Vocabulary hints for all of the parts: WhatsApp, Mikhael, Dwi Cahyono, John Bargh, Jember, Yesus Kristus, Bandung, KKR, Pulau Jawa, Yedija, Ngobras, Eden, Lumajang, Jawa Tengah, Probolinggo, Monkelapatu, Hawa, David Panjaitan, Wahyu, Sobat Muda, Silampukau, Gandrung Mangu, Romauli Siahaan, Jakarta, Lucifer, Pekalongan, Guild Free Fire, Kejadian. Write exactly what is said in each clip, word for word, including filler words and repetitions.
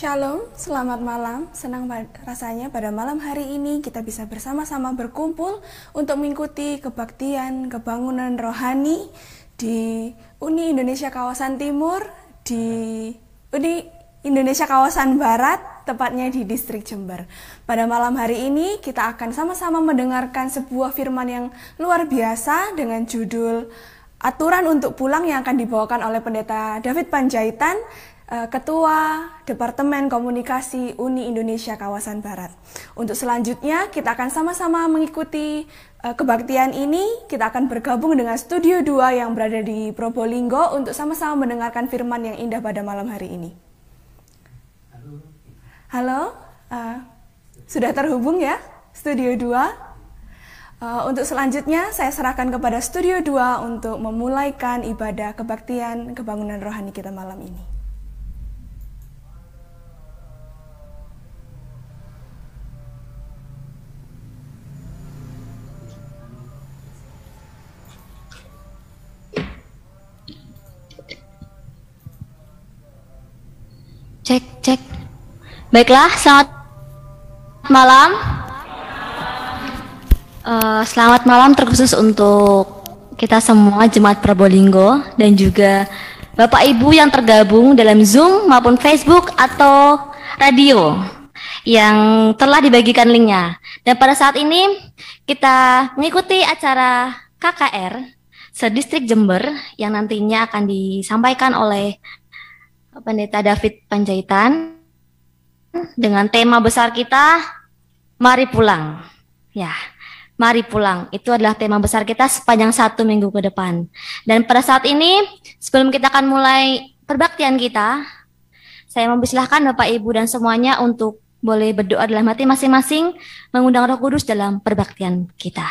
Shalom, selamat malam. Senang rasanya pada malam hari ini kita bisa bersama-sama berkumpul untuk mengikuti kebaktian, kebangunan rohani di Uni Indonesia Kawasan Timur, di Uni Indonesia Kawasan Barat, tepatnya di Distrik Jember. Pada malam hari ini kita akan sama-sama mendengarkan sebuah firman yang luar biasa dengan judul Aturan untuk Pulang yang akan dibawakan oleh Pendeta David Panjaitan, Ketua Departemen Komunikasi Uni Indonesia Kawasan Barat. Untuk selanjutnya kita akan sama-sama mengikuti kebaktian ini. Kita akan bergabung dengan Studio dua yang berada di Probolinggo untuk sama-sama mendengarkan firman yang indah pada malam hari ini. Halo, Halo uh, sudah terhubung ya Studio dua? Uh, untuk selanjutnya saya serahkan kepada Studio dua untuk memulaikan ibadah kebaktian kebangunan rohani kita malam ini. Cek, cek. Baiklah, selamat malam. Uh, selamat malam terkhusus untuk kita semua jemaat Probolinggo dan juga Bapak Ibu yang tergabung dalam Zoom maupun Facebook atau radio yang telah dibagikan linknya. Dan pada saat ini kita mengikuti acara K K R sedistrik Jember yang nantinya akan disampaikan oleh Pendeta David Panjaitan dengan tema besar kita, Mari Pulang. Ya, Mari Pulang. Itu adalah tema besar kita sepanjang satu minggu ke depan. Dan pada saat ini, sebelum kita akan mulai perbaktian kita, saya mempersilahkan Bapak Ibu dan semuanya untuk boleh berdoa dalam hati masing-masing, mengundang Roh Kudus dalam perbaktian kita.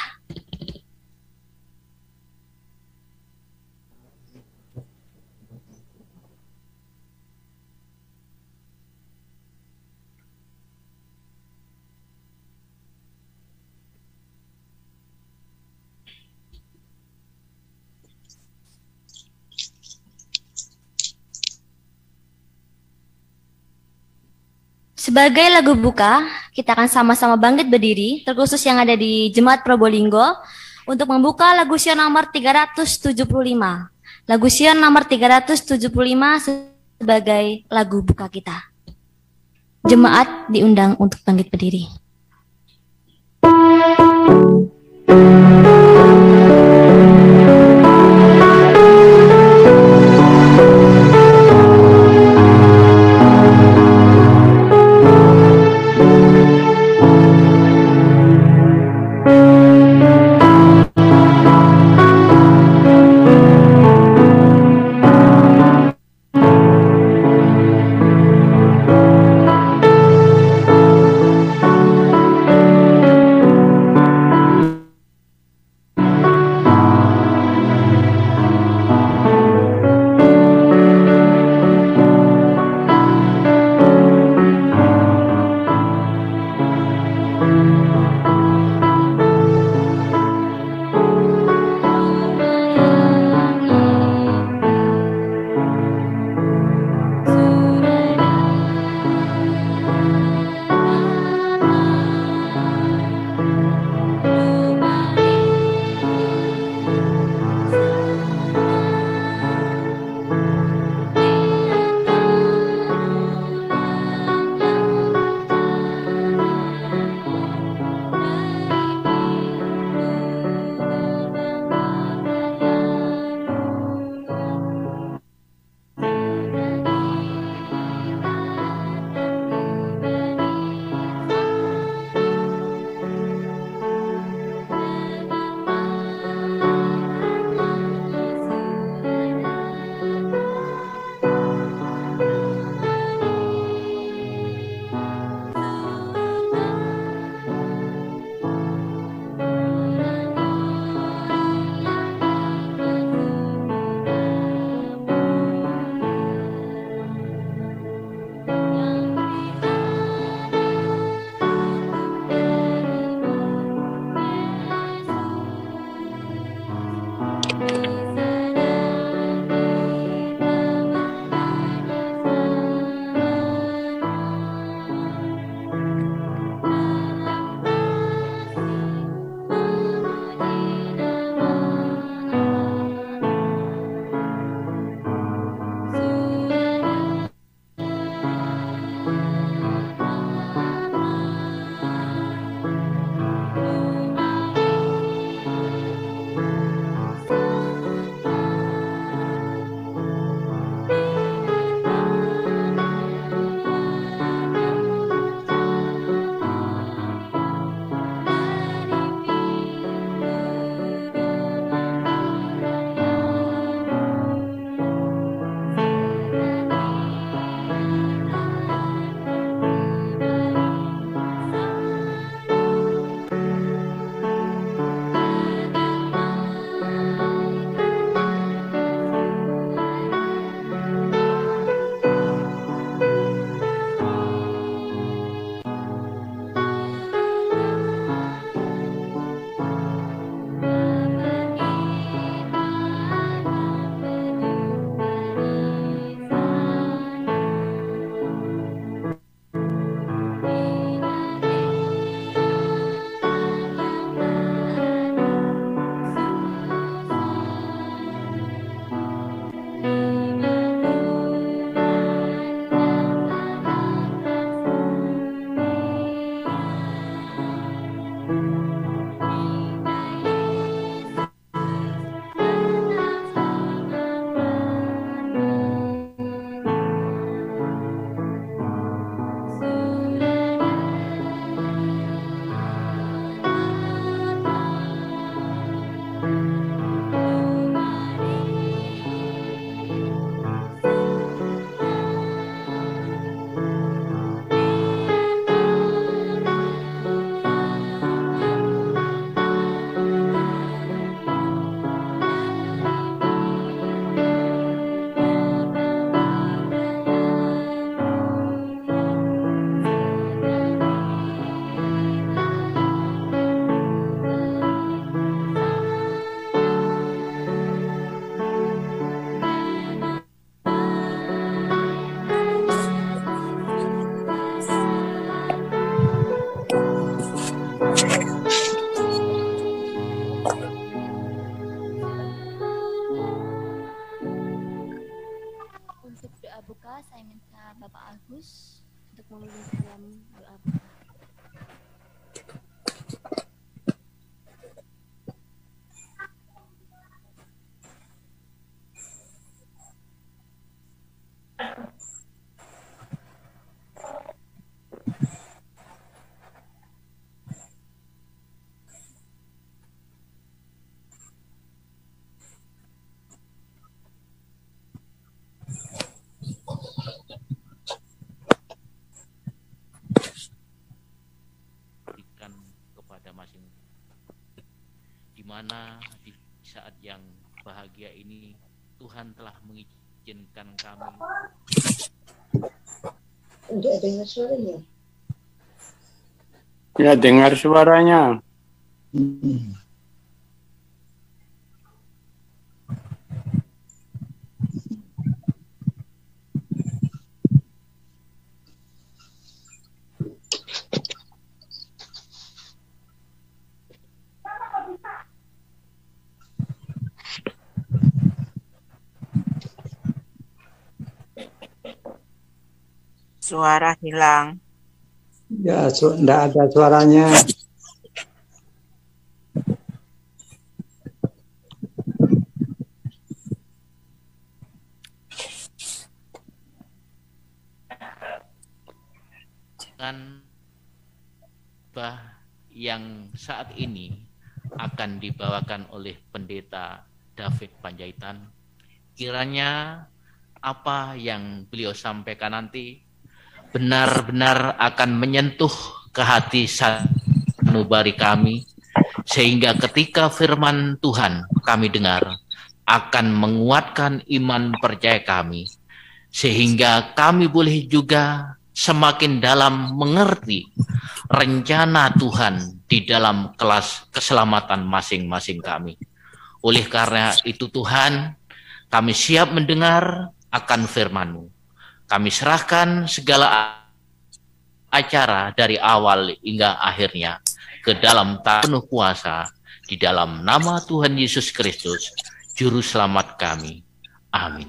Sebagai lagu buka, kita akan sama-sama bangkit berdiri, terkhusus yang ada di Jemaat Probolinggo, untuk membuka lagu Sion nomor tiga ratus tujuh puluh lima. Lagu Sion nomor tiga ratus tujuh puluh lima sebagai lagu buka kita. Jemaat diundang untuk bangkit berdiri. maka saya minta Bapak Agus untuk memimpin dalam doa. Mana di saat yang bahagia ini Tuhan telah mengizinkan kami untuk dengar suaranya. Ya, dengar suaranya. Hmm. Suara hilang. Ya, su- enggak ada suaranya. Kan bah yang saat ini akan dibawakan oleh Pendeta David Panjaitan, kiranya apa yang beliau sampaikan nanti benar-benar akan menyentuh ke hati sanubari kami, sehingga ketika firman Tuhan kami dengar akan menguatkan iman percaya kami, sehingga kami boleh juga semakin dalam mengerti rencana Tuhan di dalam kelas keselamatan masing-masing kami. Oleh karena itu Tuhan, kami siap mendengar akan firman-Mu. Kami serahkan segala acara dari awal hingga akhirnya ke dalam tangan penuh kuasa di dalam nama Tuhan Yesus Kristus, Juru Selamat kami. Amin.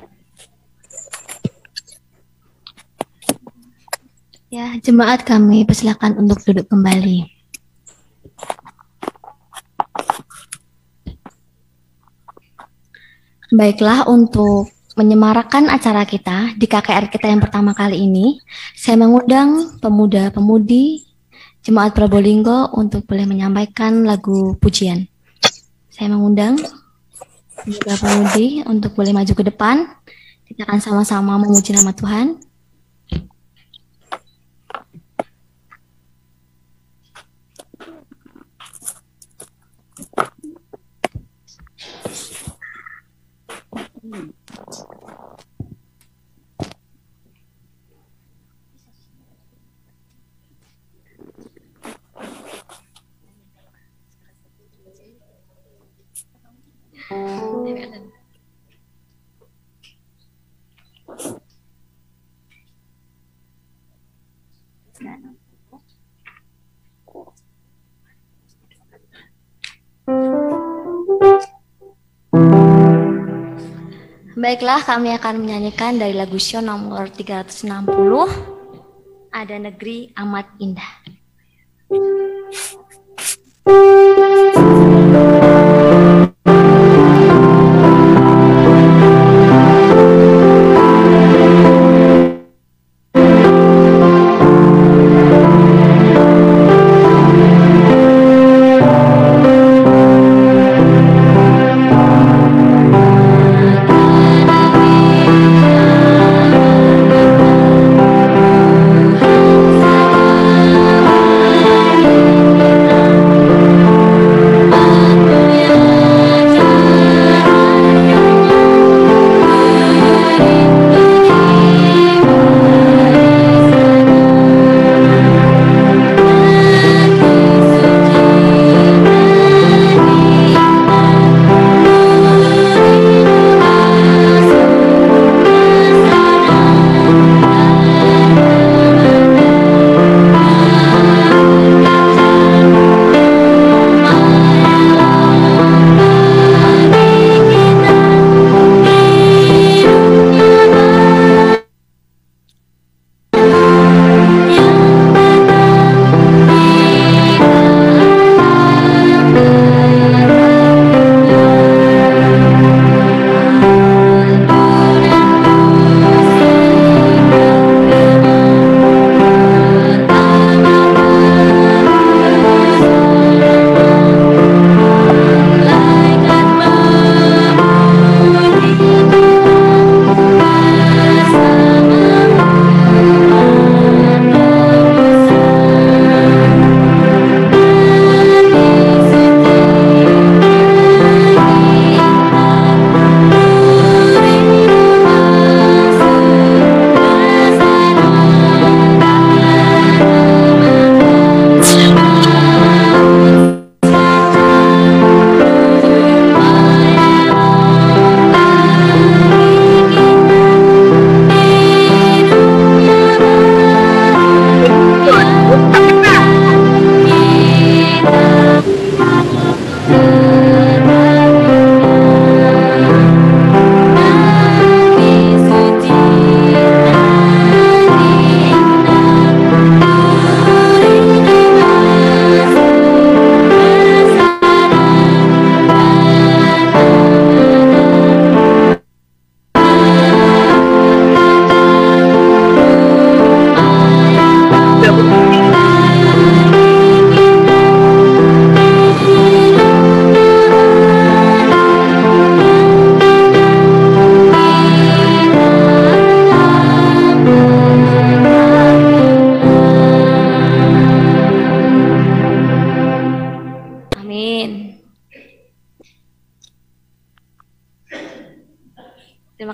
Ya, jemaat kami persilakan untuk duduk kembali. Baiklah, untuk menyemarakan acara kita di K K R kita yang pertama kali ini, saya mengundang pemuda-pemudi Jemaat Probolinggo untuk boleh menyampaikan lagu pujian. Saya mengundang pemuda-pemudi untuk boleh maju ke depan. Kita akan sama-sama memuji nama Tuhan. Baiklah, kami akan menyanyikan dari lagu Sion nomor tiga ratus enam puluh, Ada Negeri Amat Indah.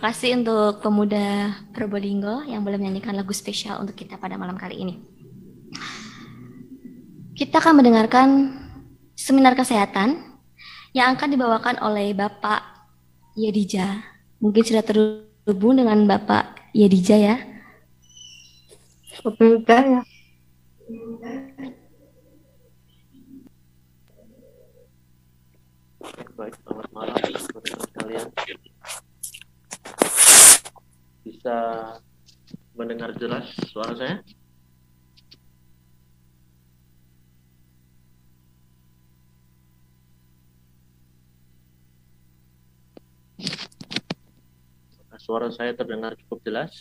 kasih untuk pemuda Probolinggo yang boleh menyanyikan lagu spesial untuk kita pada malam kali ini. Kita akan mendengarkan seminar kesehatan yang akan dibawakan oleh Bapak Yedija. Mungkin sudah terhubung dengan Bapak Yedija ya. Semoga ya. Baik, selamat malam teman-teman sekalian. Bisa mendengar jelas suara saya? Suara saya terdengar cukup jelas?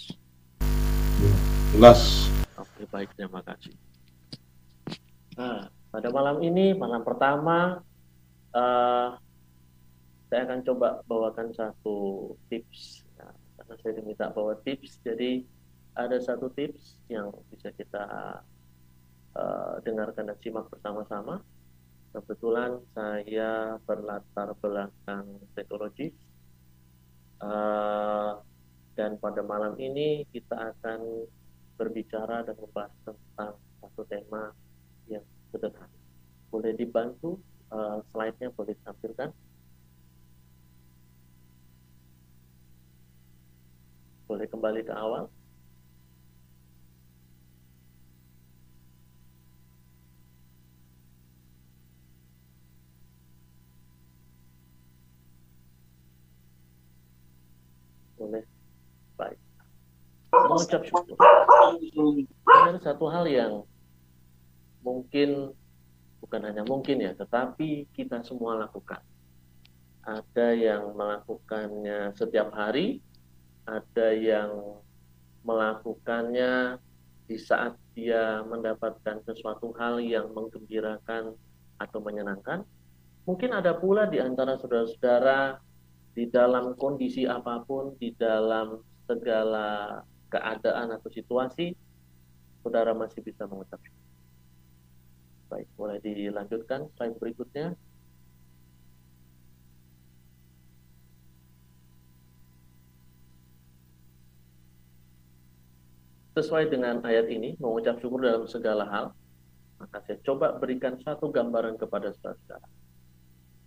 Jelas. Oke, baik, terima kasih. Nah, pada malam ini, malam pertama, uh, saya akan coba bawakan satu tips. Nah, karena saya diminta bawa tips, jadi ada satu tips yang bisa kita uh, dengarkan dan simak bersama-sama. Kebetulan saya berlatar belakang psikologis, uh, dan pada malam ini kita akan berbicara dan membahas tentang satu tema yang sederhana. Boleh dibantu, uh, slide-nya boleh ditampilkan. Boleh kembali ke awal. Boleh. Baik. Mengucap syukur. Ada satu hal yang mungkin, bukan hanya mungkin ya, tetapi kita semua lakukan. Ada yang melakukannya setiap hari, ada yang melakukannya di saat dia mendapatkan sesuatu hal yang menggembirakan atau menyenangkan. Mungkin ada pula di antara saudara-saudara di dalam kondisi apapun, di dalam segala keadaan atau situasi, saudara masih bisa mengucap. Baik, boleh dilanjutkan slide berikutnya. Sesuai dengan ayat ini, mengucap syukur dalam segala hal, maka saya coba berikan satu gambaran kepada saudara-saudara.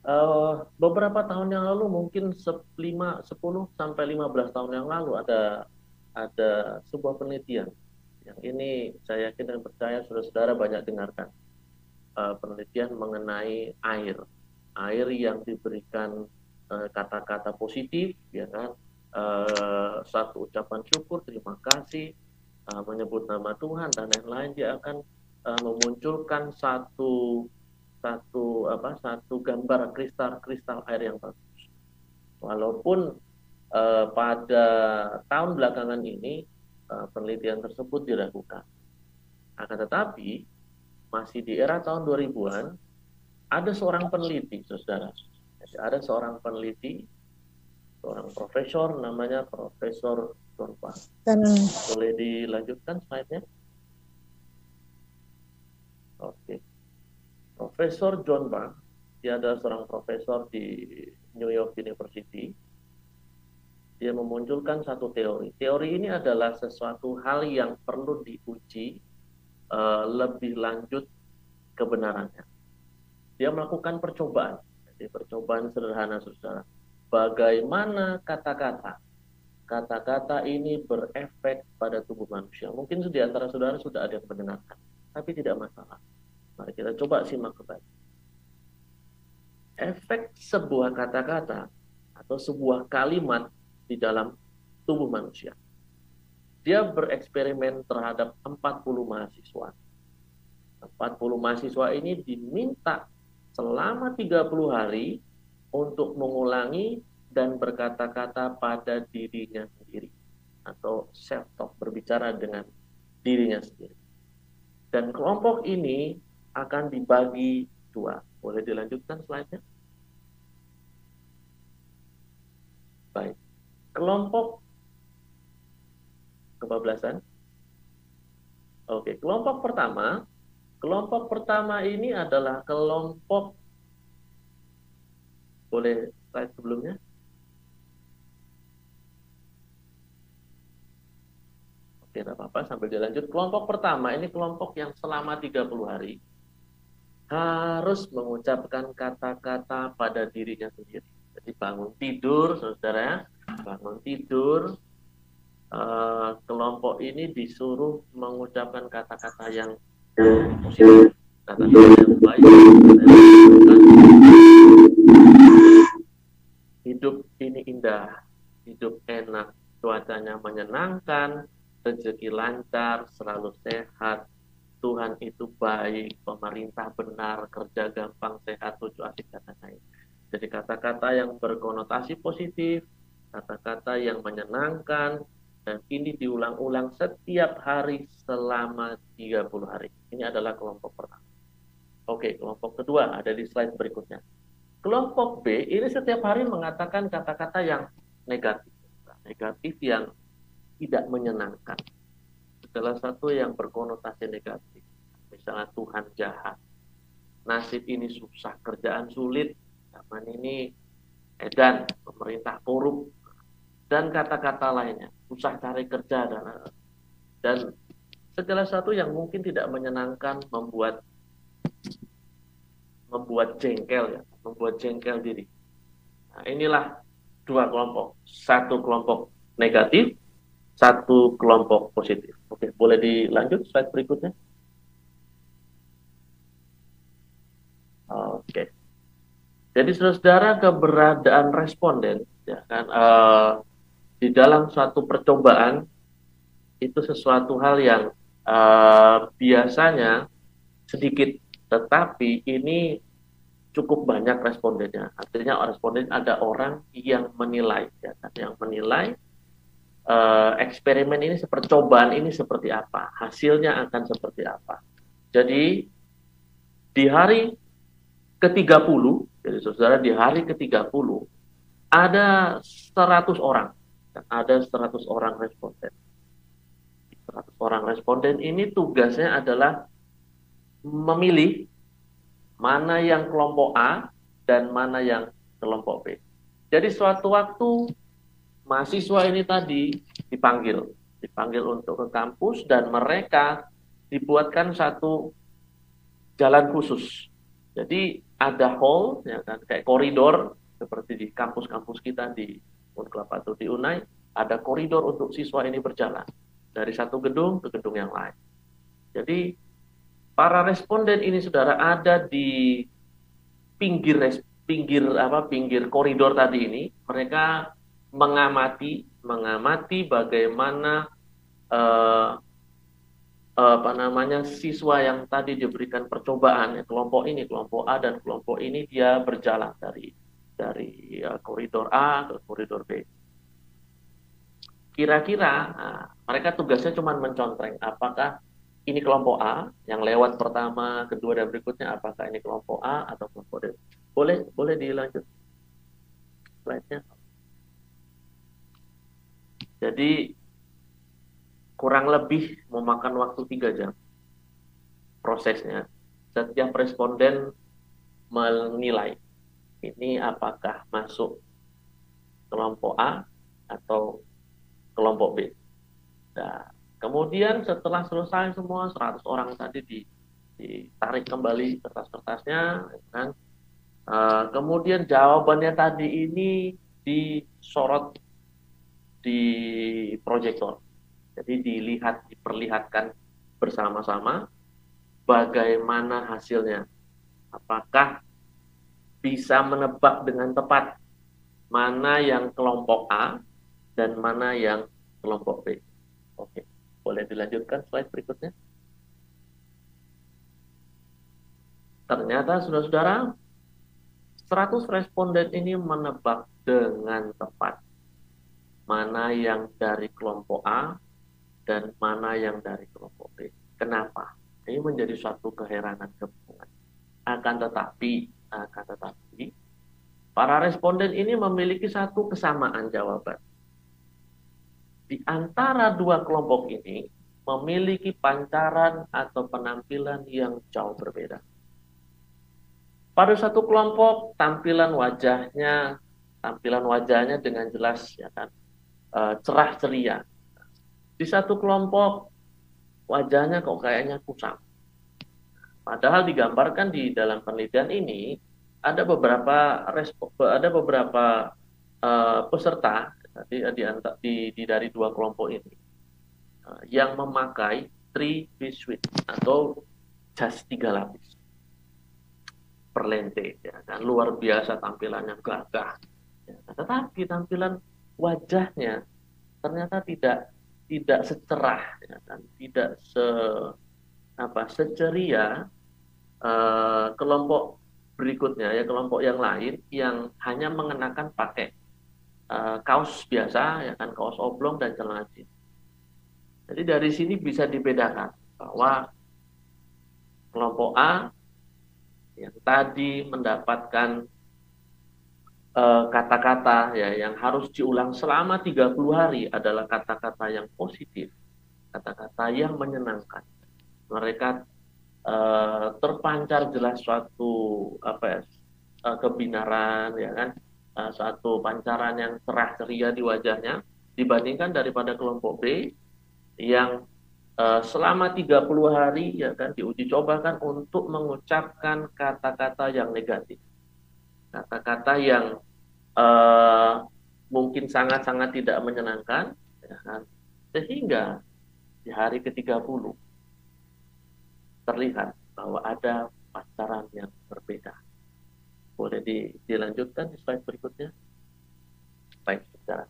Uh, beberapa tahun yang lalu, mungkin sepuluh sampai lima belas tahun yang lalu, ada ada sebuah penelitian. Yang ini saya yakin dan percaya saudara-saudara banyak dengarkan. Uh, penelitian mengenai air. Air yang diberikan uh, kata-kata positif, ya kan? Uh, satu ucapan syukur, terima kasih, menyebut nama Tuhan dan lain-lain, dia akan uh, memunculkan satu satu apa satu gambar kristal-kristal air yang bagus. Walaupun uh, pada tahun belakangan ini uh, penelitian tersebut dilakukan, akan tetapi masih di era tahun dua ribuan ada seorang peneliti, saudara. Ada seorang peneliti, seorang profesor, namanya Profesor John Bargh. Boleh dilanjutkan slide-nya? Oke. Profesor John Bargh, dia adalah seorang profesor di New York University. Dia memunculkan satu teori. Teori ini adalah sesuatu hal yang perlu diuji uh, lebih lanjut kebenarannya. Dia melakukan percobaan. Jadi percobaan sederhana, saudara. Bagaimana kata-kata Kata-kata ini berefek pada tubuh manusia. Mungkin di antara saudara sudah ada yang mendengarkan, tapi tidak masalah. Mari kita coba simak kembali. Efek sebuah kata-kata atau sebuah kalimat di dalam tubuh manusia. Dia bereksperimen terhadap empat puluh mahasiswa. empat puluh mahasiswa ini diminta selama tiga puluh hari untuk mengulangi dan berkata-kata pada dirinya sendiri, atau self-talk, berbicara dengan dirinya sendiri. Dan kelompok ini akan dibagi dua. Boleh dilanjutkan slide-nya? Baik. Kelompok kebablasan. Oke, kelompok pertama. Kelompok pertama ini adalah kelompok, boleh slide sebelumnya? Oke, tidak apa-apa, sambil dilanjut. Kelompok pertama, ini kelompok yang selama tiga puluh hari harus mengucapkan kata-kata pada dirinya sendiri. Jadi bangun tidur, saudara, bangun tidur, uh, kelompok ini disuruh mengucapkan kata-kata yang positif, kata-kata yang baik, hidup ini indah, hidup enak, cuacanya menyenangkan, rezeki lancar, selalu sehat, Tuhan itu baik, pemerintah benar, kerja gampang, sehat, lucu, asik, katanya. Jadi kata-kata yang berkonotasi positif, kata-kata yang menyenangkan, dan ini diulang-ulang setiap hari selama tiga puluh hari. Ini adalah kelompok pertama. Oke, kelompok kedua ada di slide berikutnya. Kelompok B ini setiap hari mengatakan kata-kata yang negatif, negatif yang tidak menyenangkan. Salah satu yang berkonotasi negatif, misalnya Tuhan jahat, nasib ini susah, kerjaan sulit, zaman ini edan, pemerintah korup, dan kata-kata lainnya, susah cari kerja, dan dan segala satu yang mungkin tidak menyenangkan, membuat membuat jengkel ya, membuat jengkel diri. Nah, inilah dua kelompok, satu kelompok negatif, satu kelompok positif. Oke, boleh dilanjut slide berikutnya. Oke. Jadi saudara, keberadaan responden ya kan uh, di dalam suatu percobaan itu sesuatu hal yang uh, biasanya sedikit, tetapi ini cukup banyak respondennya. Artinya responden ada orang yang menilai ya kan, yang menilai eksperimen ini, percobaan ini seperti apa, hasilnya akan seperti apa. Jadi di hari ke tiga puluh, jadi saudara di hari ke tiga puluh ada seratus orang, ada seratus orang responden. seratus orang responden ini tugasnya adalah memilih mana yang kelompok A dan mana yang kelompok B. Jadi suatu waktu mahasiswa ini tadi dipanggil, dipanggil untuk ke kampus, dan mereka dibuatkan satu jalan khusus. Jadi ada hall, ya kan, kayak koridor, seperti di kampus-kampus kita di Monkelapatu, di Unai, ada koridor untuk siswa ini berjalan dari satu gedung ke gedung yang lain. Jadi para responden ini, saudara, ada di pinggir pinggir apa pinggir koridor tadi ini, mereka mengamati mengamati bagaimana eh, apa namanya siswa yang tadi diberikan percobaan, ya, kelompok ini, kelompok A dan kelompok ini, dia berjalan dari dari ya, koridor A ke koridor B. Kira-kira nah, mereka tugasnya cuma mencontreng apakah ini kelompok A yang lewat pertama, kedua, dan berikutnya, apakah ini kelompok A atau kelompok B. Boleh boleh dilanjut slide-nya. Jadi kurang lebih memakan waktu tiga jam prosesnya. Setiap responden menilai ini apakah masuk kelompok A atau kelompok B. Nah, kemudian setelah selesai semua seratus orang tadi ditarik kembali kertas-kertasnya, kan? Uh, kemudian jawabannya tadi ini disorot di proyektor. Jadi dilihat, diperlihatkan bersama-sama bagaimana hasilnya. Apakah bisa menebak dengan tepat mana yang kelompok A dan mana yang kelompok B. Oke, boleh dilanjutkan slide berikutnya. Ternyata saudara-saudara, seratus responden ini menebak dengan tepat mana yang dari kelompok A dan mana yang dari kelompok B. Kenapa? Ini menjadi suatu keheranan kebingungan. Akan tetapi, akan tetapi, para responden ini memiliki satu kesamaan jawaban. Di antara dua kelompok ini memiliki pancaran atau penampilan yang jauh berbeda. Pada satu kelompok, tampilan wajahnya, tampilan wajahnya dengan jelas ya kan, cerah ceria. Di satu kelompok wajahnya kok kayaknya kusam. Padahal digambarkan di dalam penelitian ini ada beberapa respon, ada beberapa uh, peserta di, di, di dari dua kelompok ini uh, yang memakai three piece suit atau jas tiga lapis perlente, ya kan? Luar biasa tampilannya, gagah. Ya, tetapi tampilan wajahnya ternyata tidak tidak secerah, ya kan? Tidak se apa seceria uh, kelompok berikutnya, ya kelompok yang lain yang hanya mengenakan pakai uh, kaos biasa, ya kan, kaos oblong dan celana jeans. Jadi dari sini bisa dibedakan bahwa kelompok A yang tadi mendapatkan uh, kata-kata ya yang harus diulang selama tiga puluh hari adalah kata-kata yang positif, kata-kata yang menyenangkan. Mereka uh, terpancar jelas suatu apa ya, uh, kebinaran, ya kan, uh, suatu pancaran yang cerah ceria di wajahnya dibandingkan daripada kelompok B yang uh, selama tiga puluh hari ya kan diuji cobakan untuk mengucapkan kata-kata yang negatif, kata-kata yang uh, mungkin sangat-sangat tidak menyenangkan, ya kan? Sehingga di hari ke tiga puluh terlihat bahwa ada pacaran yang berbeda. Boleh di, dilanjutkan di slide berikutnya. Baik, saudara.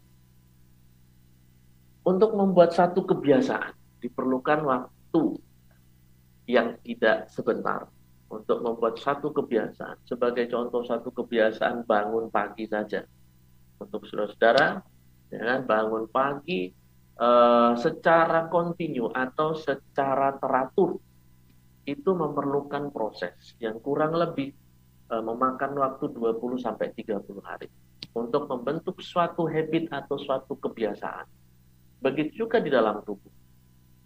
Untuk membuat satu kebiasaan diperlukan waktu yang tidak sebentar. Untuk membuat satu kebiasaan, sebagai contoh satu kebiasaan bangun pagi saja. Untuk saudara-saudara, jangan bangun pagi eh, secara kontinu atau secara teratur. Itu memerlukan proses yang kurang lebih e, memakan waktu dua puluh sampai tiga puluh hari untuk membentuk suatu habit atau suatu kebiasaan. Begitu juga di dalam tubuh.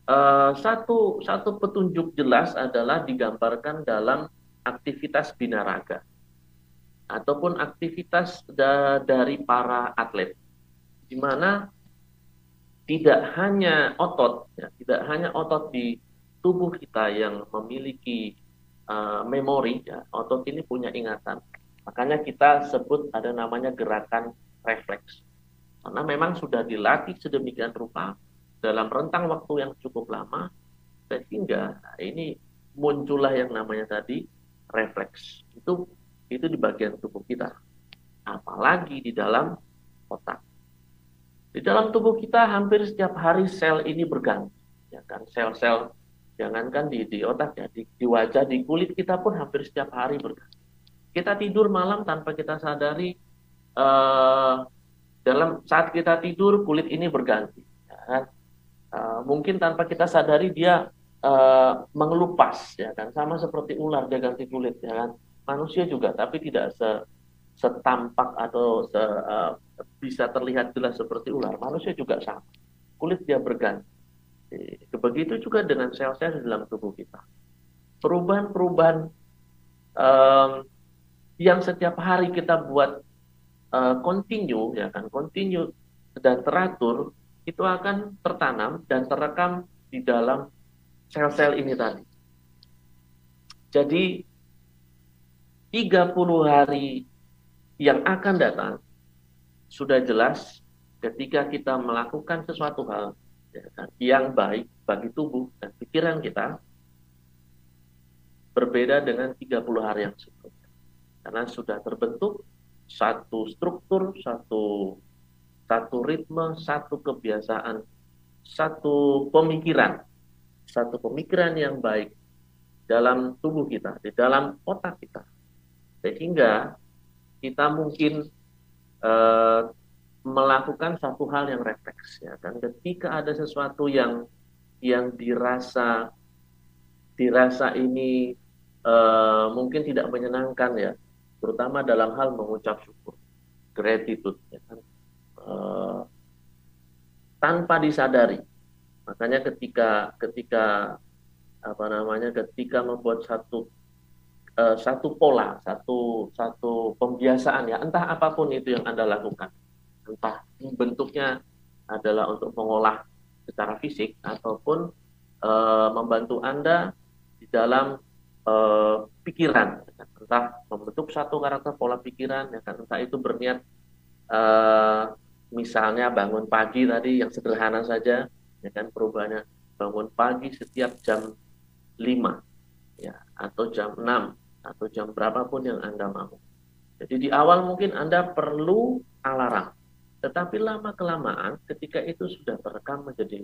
E, satu satu petunjuk jelas adalah digambarkan dalam aktivitas binaraga ataupun aktivitas da, dari para atlet, di mana tidak hanya otot, ya, tidak hanya otot di tubuh kita yang memiliki uh, memori, ya, otot ini punya ingatan. Makanya kita sebut ada namanya gerakan refleks. Karena memang sudah dilatih sedemikian rupa dalam rentang waktu yang cukup lama, sehingga nah ini muncullah yang namanya tadi refleks. Itu itu di bagian tubuh kita. Apalagi di dalam otak. Di dalam tubuh kita hampir setiap hari sel ini berganti, ya kan, sel-sel. Jangankan di, di otak, ya, di, di wajah, di kulit kita pun hampir setiap hari berganti. Kita tidur malam tanpa kita sadari, uh, dalam saat kita tidur kulit ini berganti. Ya kan? uh, mungkin tanpa kita sadari dia uh, mengelupas, ya kan? Sama seperti ular dia ganti kulit, ya kan? Manusia juga, tapi tidak se, setampak atau se, uh, bisa terlihat jelas seperti ular. Manusia juga sama, kulit dia berganti. Begitu juga dengan sel-sel di dalam tubuh kita. Perubahan-perubahan um, yang setiap hari kita buat uh, continue, ya kan, continue dan teratur, itu akan tertanam dan terekam di dalam sel-sel ini tadi. Jadi tiga puluh hari yang akan datang sudah jelas ketika kita melakukan sesuatu hal yang baik bagi tubuh dan pikiran kita, berbeda dengan tiga puluh hari yang sebelumnya. Karena sudah terbentuk satu struktur, satu satu ritme, satu kebiasaan, satu pemikiran, satu pemikiran yang baik dalam tubuh kita, di dalam otak kita. Sehingga kita mungkin eh, melakukan satu hal yang refleks, ya kan, ketika ada sesuatu yang yang dirasa dirasa ini uh, mungkin tidak menyenangkan, ya, terutama dalam hal mengucap syukur, gratitude, ya kan, uh, tanpa disadari. Makanya ketika ketika apa namanya ketika membuat satu uh, satu pola, satu satu pembiasaan, ya, entah apapun itu yang Anda lakukan, entah bentuknya adalah untuk mengolah secara fisik ataupun uh, membantu Anda di dalam uh, pikiran, entah membentuk satu karakter pola pikiran, ya kan? Entah itu berniat uh, misalnya bangun pagi tadi yang sederhana saja, ya kan, perubahannya bangun pagi setiap jam lima ya, atau jam enam atau jam berapapun yang Anda mau. Jadi di awal mungkin Anda perlu alarm, tetapi lama-kelamaan ketika itu sudah terekam menjadi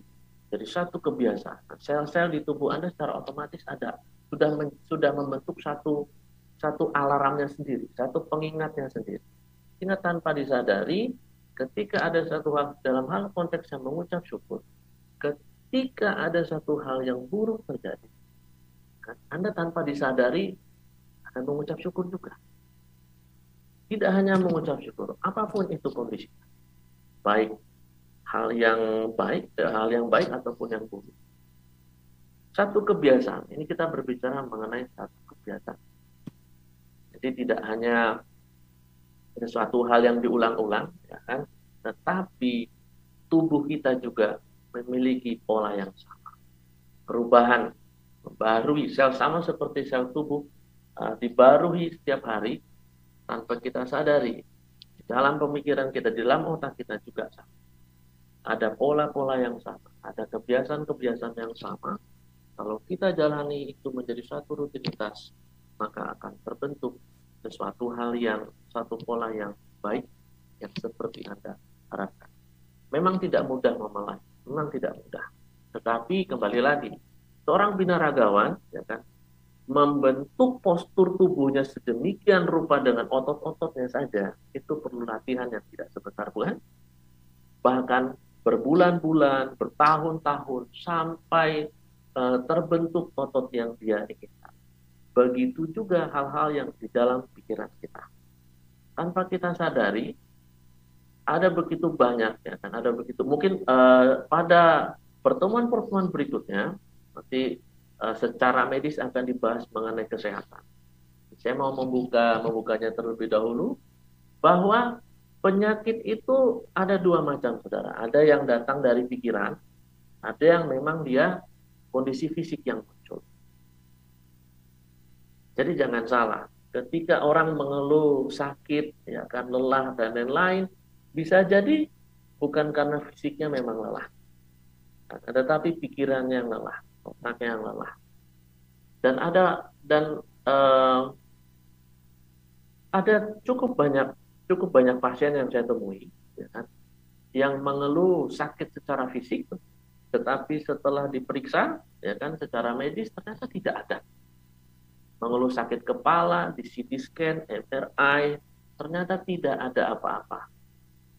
jadi satu kebiasaan, sel-sel di tubuh Anda secara otomatis ada sudah men, sudah membentuk satu satu alarmnya sendiri, satu pengingatnya sendiri. Ingat, tanpa disadari ketika ada satu hal dalam hal konteks yang mengucap syukur, ketika ada satu hal yang buruk terjadi, kan, Anda tanpa disadari akan mengucap syukur juga. Tidak hanya mengucap syukur, apapun itu kondisinya, baik hal yang baik, hal yang baik ataupun yang buruk. Satu kebiasaan, ini kita berbicara mengenai satu kebiasaan. Jadi tidak hanya ada suatu hal yang diulang-ulang, ya kan? Tetapi tubuh kita juga memiliki pola yang sama. Perubahan, membarui sel sama seperti sel tubuh, uh, dibarui setiap hari. Tanpa kita sadari, dalam pemikiran kita, di dalam otak kita juga sama. Ada pola-pola yang sama, ada kebiasaan-kebiasaan yang sama. Kalau kita jalani itu menjadi satu rutinitas, maka akan terbentuk sesuatu hal yang, satu pola yang baik, yang seperti Anda harapkan. Memang tidak mudah memelai, memang tidak mudah. Tetapi kembali lagi, seorang binaragawan, ya kan, membentuk postur tubuhnya sedemikian rupa dengan otot-ototnya saja, itu perlu latihan yang tidak sebentar, bukan? Bahkan berbulan-bulan, bertahun-tahun, sampai e, terbentuk otot yang dia inginkan. Begitu juga hal-hal yang di dalam pikiran kita. Tanpa kita sadari, ada begitu banyak, ya kan? Ada begitu. Mungkin e, pada pertemuan-pertemuan berikutnya, nanti secara medis akan dibahas mengenai kesehatan. Saya mau membuka membukanya terlebih dahulu bahwa penyakit itu ada dua macam, saudara. Ada yang datang dari pikiran, ada yang memang dia kondisi fisik yang muncul. Jadi jangan salah, ketika orang mengeluh sakit, ya kan, lelah dan lain-lain, bisa jadi bukan karena fisiknya memang lelah, tetapi pikirannya yang lelah. Otaknya yang lelah. Dan ada dan uh, ada cukup banyak cukup banyak pasien yang saya temui, ya kan, yang mengeluh sakit secara fisik, tetapi setelah diperiksa, ya kan, secara medis ternyata tidak ada. Mengeluh sakit kepala di C T scan, M R I, ternyata tidak ada apa-apa.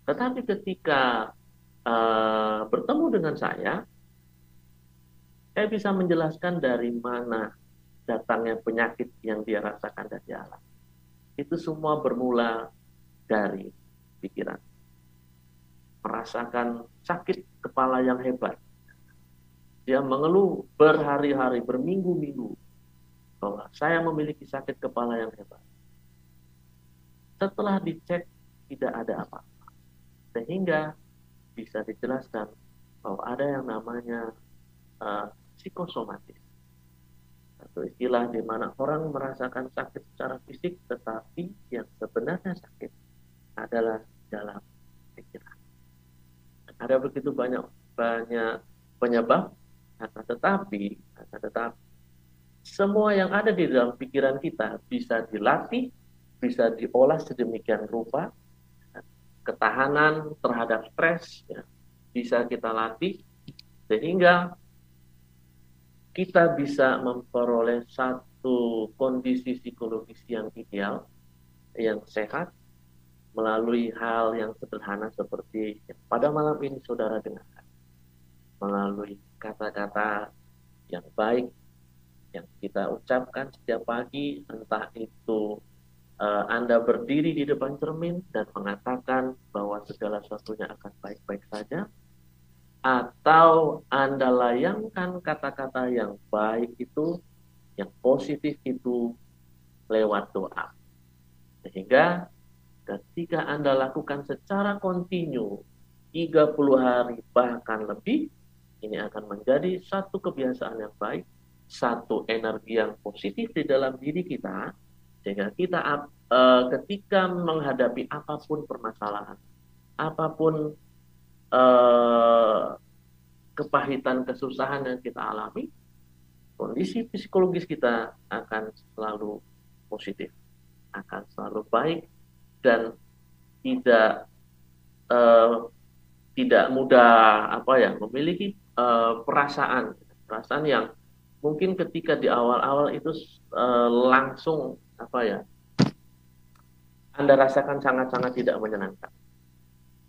Tetapi ketika uh, bertemu dengan saya, saya bisa menjelaskan dari mana datangnya penyakit yang dia rasakan dari alam. Itu semua bermula dari pikiran. Merasakan sakit kepala yang hebat. Dia mengeluh berhari-hari, berminggu-minggu. Oh, saya memiliki sakit kepala yang hebat. Setelah dicek, tidak ada apa-apa. Sehingga bisa dijelaskan bahwa ada yang namanya uh, psikosomatis, atau istilah di mana orang merasakan sakit secara fisik, tetapi yang sebenarnya sakit adalah dalam pikiran. Ada begitu banyak banyak penyebab, akan tetapi akan tetapi semua yang ada di dalam pikiran kita bisa dilatih, bisa diolah sedemikian rupa. Ketahanan terhadap stres, ya, bisa kita latih sehingga kita bisa memperoleh satu kondisi psikologis yang ideal, yang sehat, melalui hal yang sederhana seperti yang pada malam ini saudara dengarkan. Melalui kata-kata yang baik, yang kita ucapkan setiap pagi, entah itu uh, Anda berdiri di depan cermin dan mengatakan bahwa segala sesuatunya akan baik-baik saja, atau Anda layangkan kata-kata yang baik itu, yang positif itu, lewat doa. Sehingga ketika Anda lakukan secara kontinu tiga puluh hari bahkan lebih, ini akan menjadi satu kebiasaan yang baik, satu energi yang positif di dalam diri kita, sehingga kita uh, ketika menghadapi apapun permasalahan, apapun uh, kepahitan, kesusahan yang kita alami, kondisi psikologis kita akan selalu positif, akan selalu baik, dan tidak uh, tidak mudah apa ya memiliki uh, perasaan perasaan yang mungkin ketika di awal-awal itu uh, langsung apa ya Anda rasakan sangat-sangat tidak menyenangkan.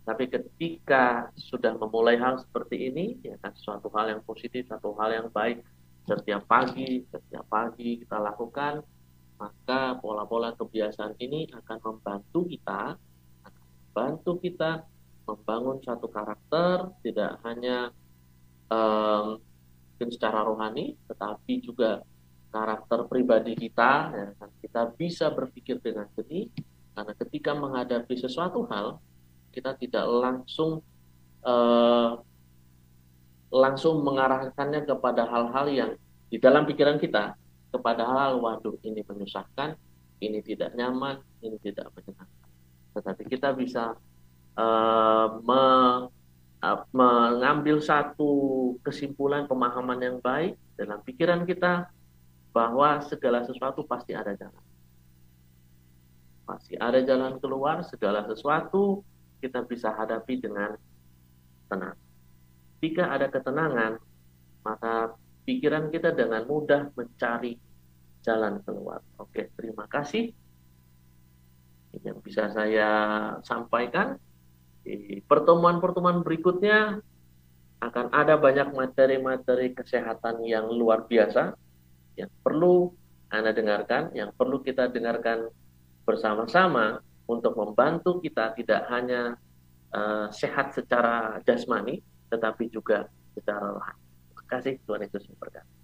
Tapi ketika sudah memulai hal seperti ini, ya kan, suatu hal yang positif, satu hal yang baik setiap pagi setiap pagi kita lakukan, maka pola-pola kebiasaan ini akan membantu kita akan membantu kita membangun satu karakter, tidak hanya um, secara rohani, tetapi juga karakter pribadi kita, ya kan? Kita bisa berpikir dengan jernih, karena ketika menghadapi sesuatu hal kita tidak langsung uh, langsung mengarahkannya kepada hal-hal yang di dalam pikiran kita, kepada hal, waduh ini menyusahkan, ini tidak nyaman, ini tidak menyenangkan. Tetapi kita bisa uh, me, uh, mengambil satu kesimpulan pemahaman yang baik dalam pikiran kita, bahwa segala sesuatu pasti ada jalan. Pasti ada jalan keluar, segala sesuatu kita bisa hadapi dengan tenang. Jika ada ketenangan, maka pikiran kita dengan mudah mencari jalan keluar. Oke, terima kasih. Ini yang bisa saya sampaikan. Di pertemuan-pertemuan berikutnya akan ada banyak materi-materi kesehatan yang luar biasa, yang perlu Anda dengarkan, yang perlu kita dengarkan bersama-sama untuk membantu kita tidak hanya uh, sehat secara jasmani, tetapi juga secara rohani. Kasih Tuhan Yesus memberkati.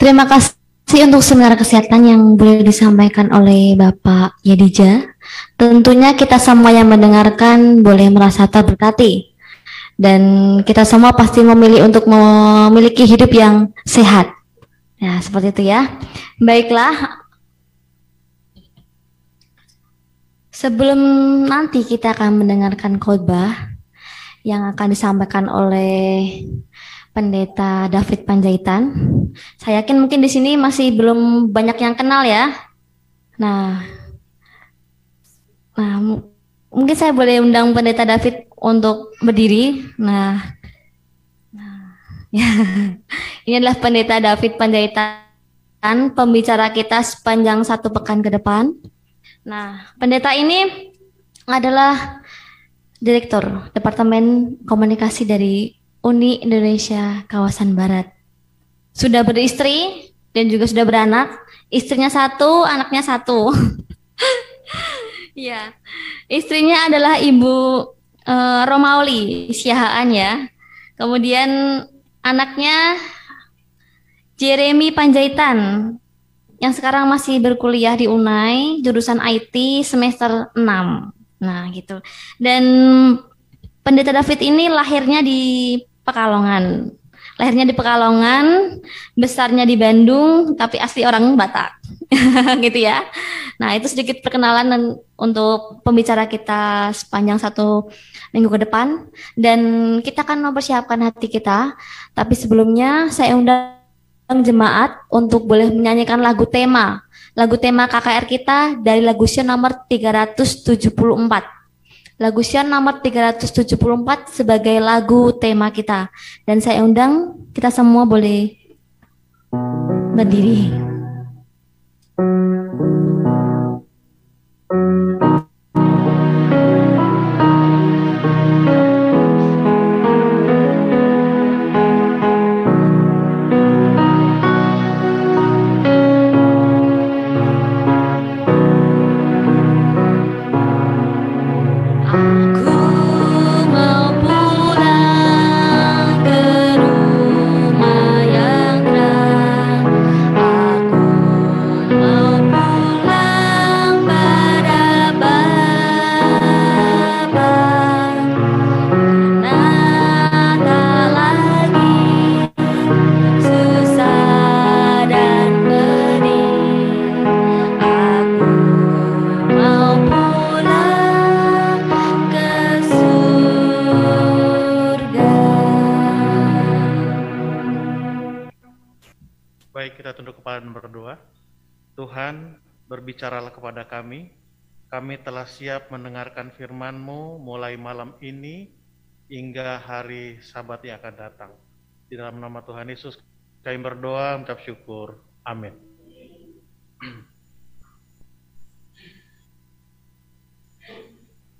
Terima kasih untuk seminar kesehatan yang boleh disampaikan oleh Bapak Yedija. Tentunya kita semua yang mendengarkan boleh merasa terberkati. Dan kita semua pasti memilih untuk memiliki hidup yang sehat. Ya, seperti itu ya. Baiklah. Sebelum nanti kita akan mendengarkan khotbah yang akan disampaikan oleh Pendeta David Panjaitan. Saya yakin mungkin di sini masih belum banyak yang kenal ya. Nah, nah m- mungkin saya boleh undang Pendeta David untuk berdiri. Nah, nah ya. Ini adalah Pendeta David Panjaitan, pembicara kita sepanjang satu pekan ke depan. Nah, pendeta ini adalah Direktur Departemen Komunikasi dari Uni Indonesia Kawasan Barat. Sudah beristri dan juga sudah beranak. Istrinya satu, anaknya satu. Ya, istrinya adalah Ibu uh, Romauli Siahaan ya. Kemudian anaknya Jeremy Panjaitan yang sekarang masih berkuliah di Unai jurusan I T semester enam. Nah gitu. Dan Pendeta David ini lahirnya di Pekalongan, lahirnya di Pekalongan, besarnya di Bandung, tapi asli orang Batak, gitu ya. Nah itu sedikit perkenalan untuk pembicara kita sepanjang satu minggu ke depan, dan kita akan mempersiapkan hati kita. Tapi sebelumnya saya undang jemaat untuk boleh menyanyikan lagu tema, lagu tema K K R kita dari lagu Sion nomor tiga ratus tujuh puluh empat. Lagu Sion nomor tiga ratus tujuh puluh empat sebagai lagu tema kita. Dan saya undang kita semua boleh berdiri. kita tunduk kepala dan berdoa. Tuhan, berbicaralah kepada kami. Kami telah siap mendengarkan firman-Mu mulai malam ini hingga hari Sabat yang akan datang. Di dalam nama Tuhan Yesus, kami berdoa, mengucap syukur. Amin.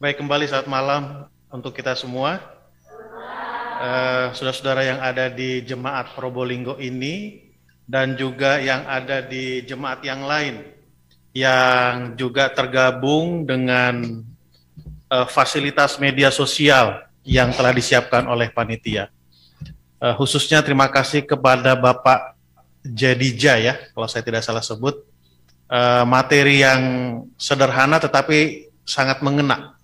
Baik, kembali saat malam untuk kita semua. Uh, saudara-saudara yang ada di jemaat Probolinggo ini dan juga yang ada di jemaat yang lain yang juga tergabung dengan uh, fasilitas media sosial yang telah disiapkan oleh panitia. Uh, khususnya terima kasih kepada Bapak Yedija, ya, kalau saya tidak salah sebut, uh, materi yang sederhana tetapi sangat mengena.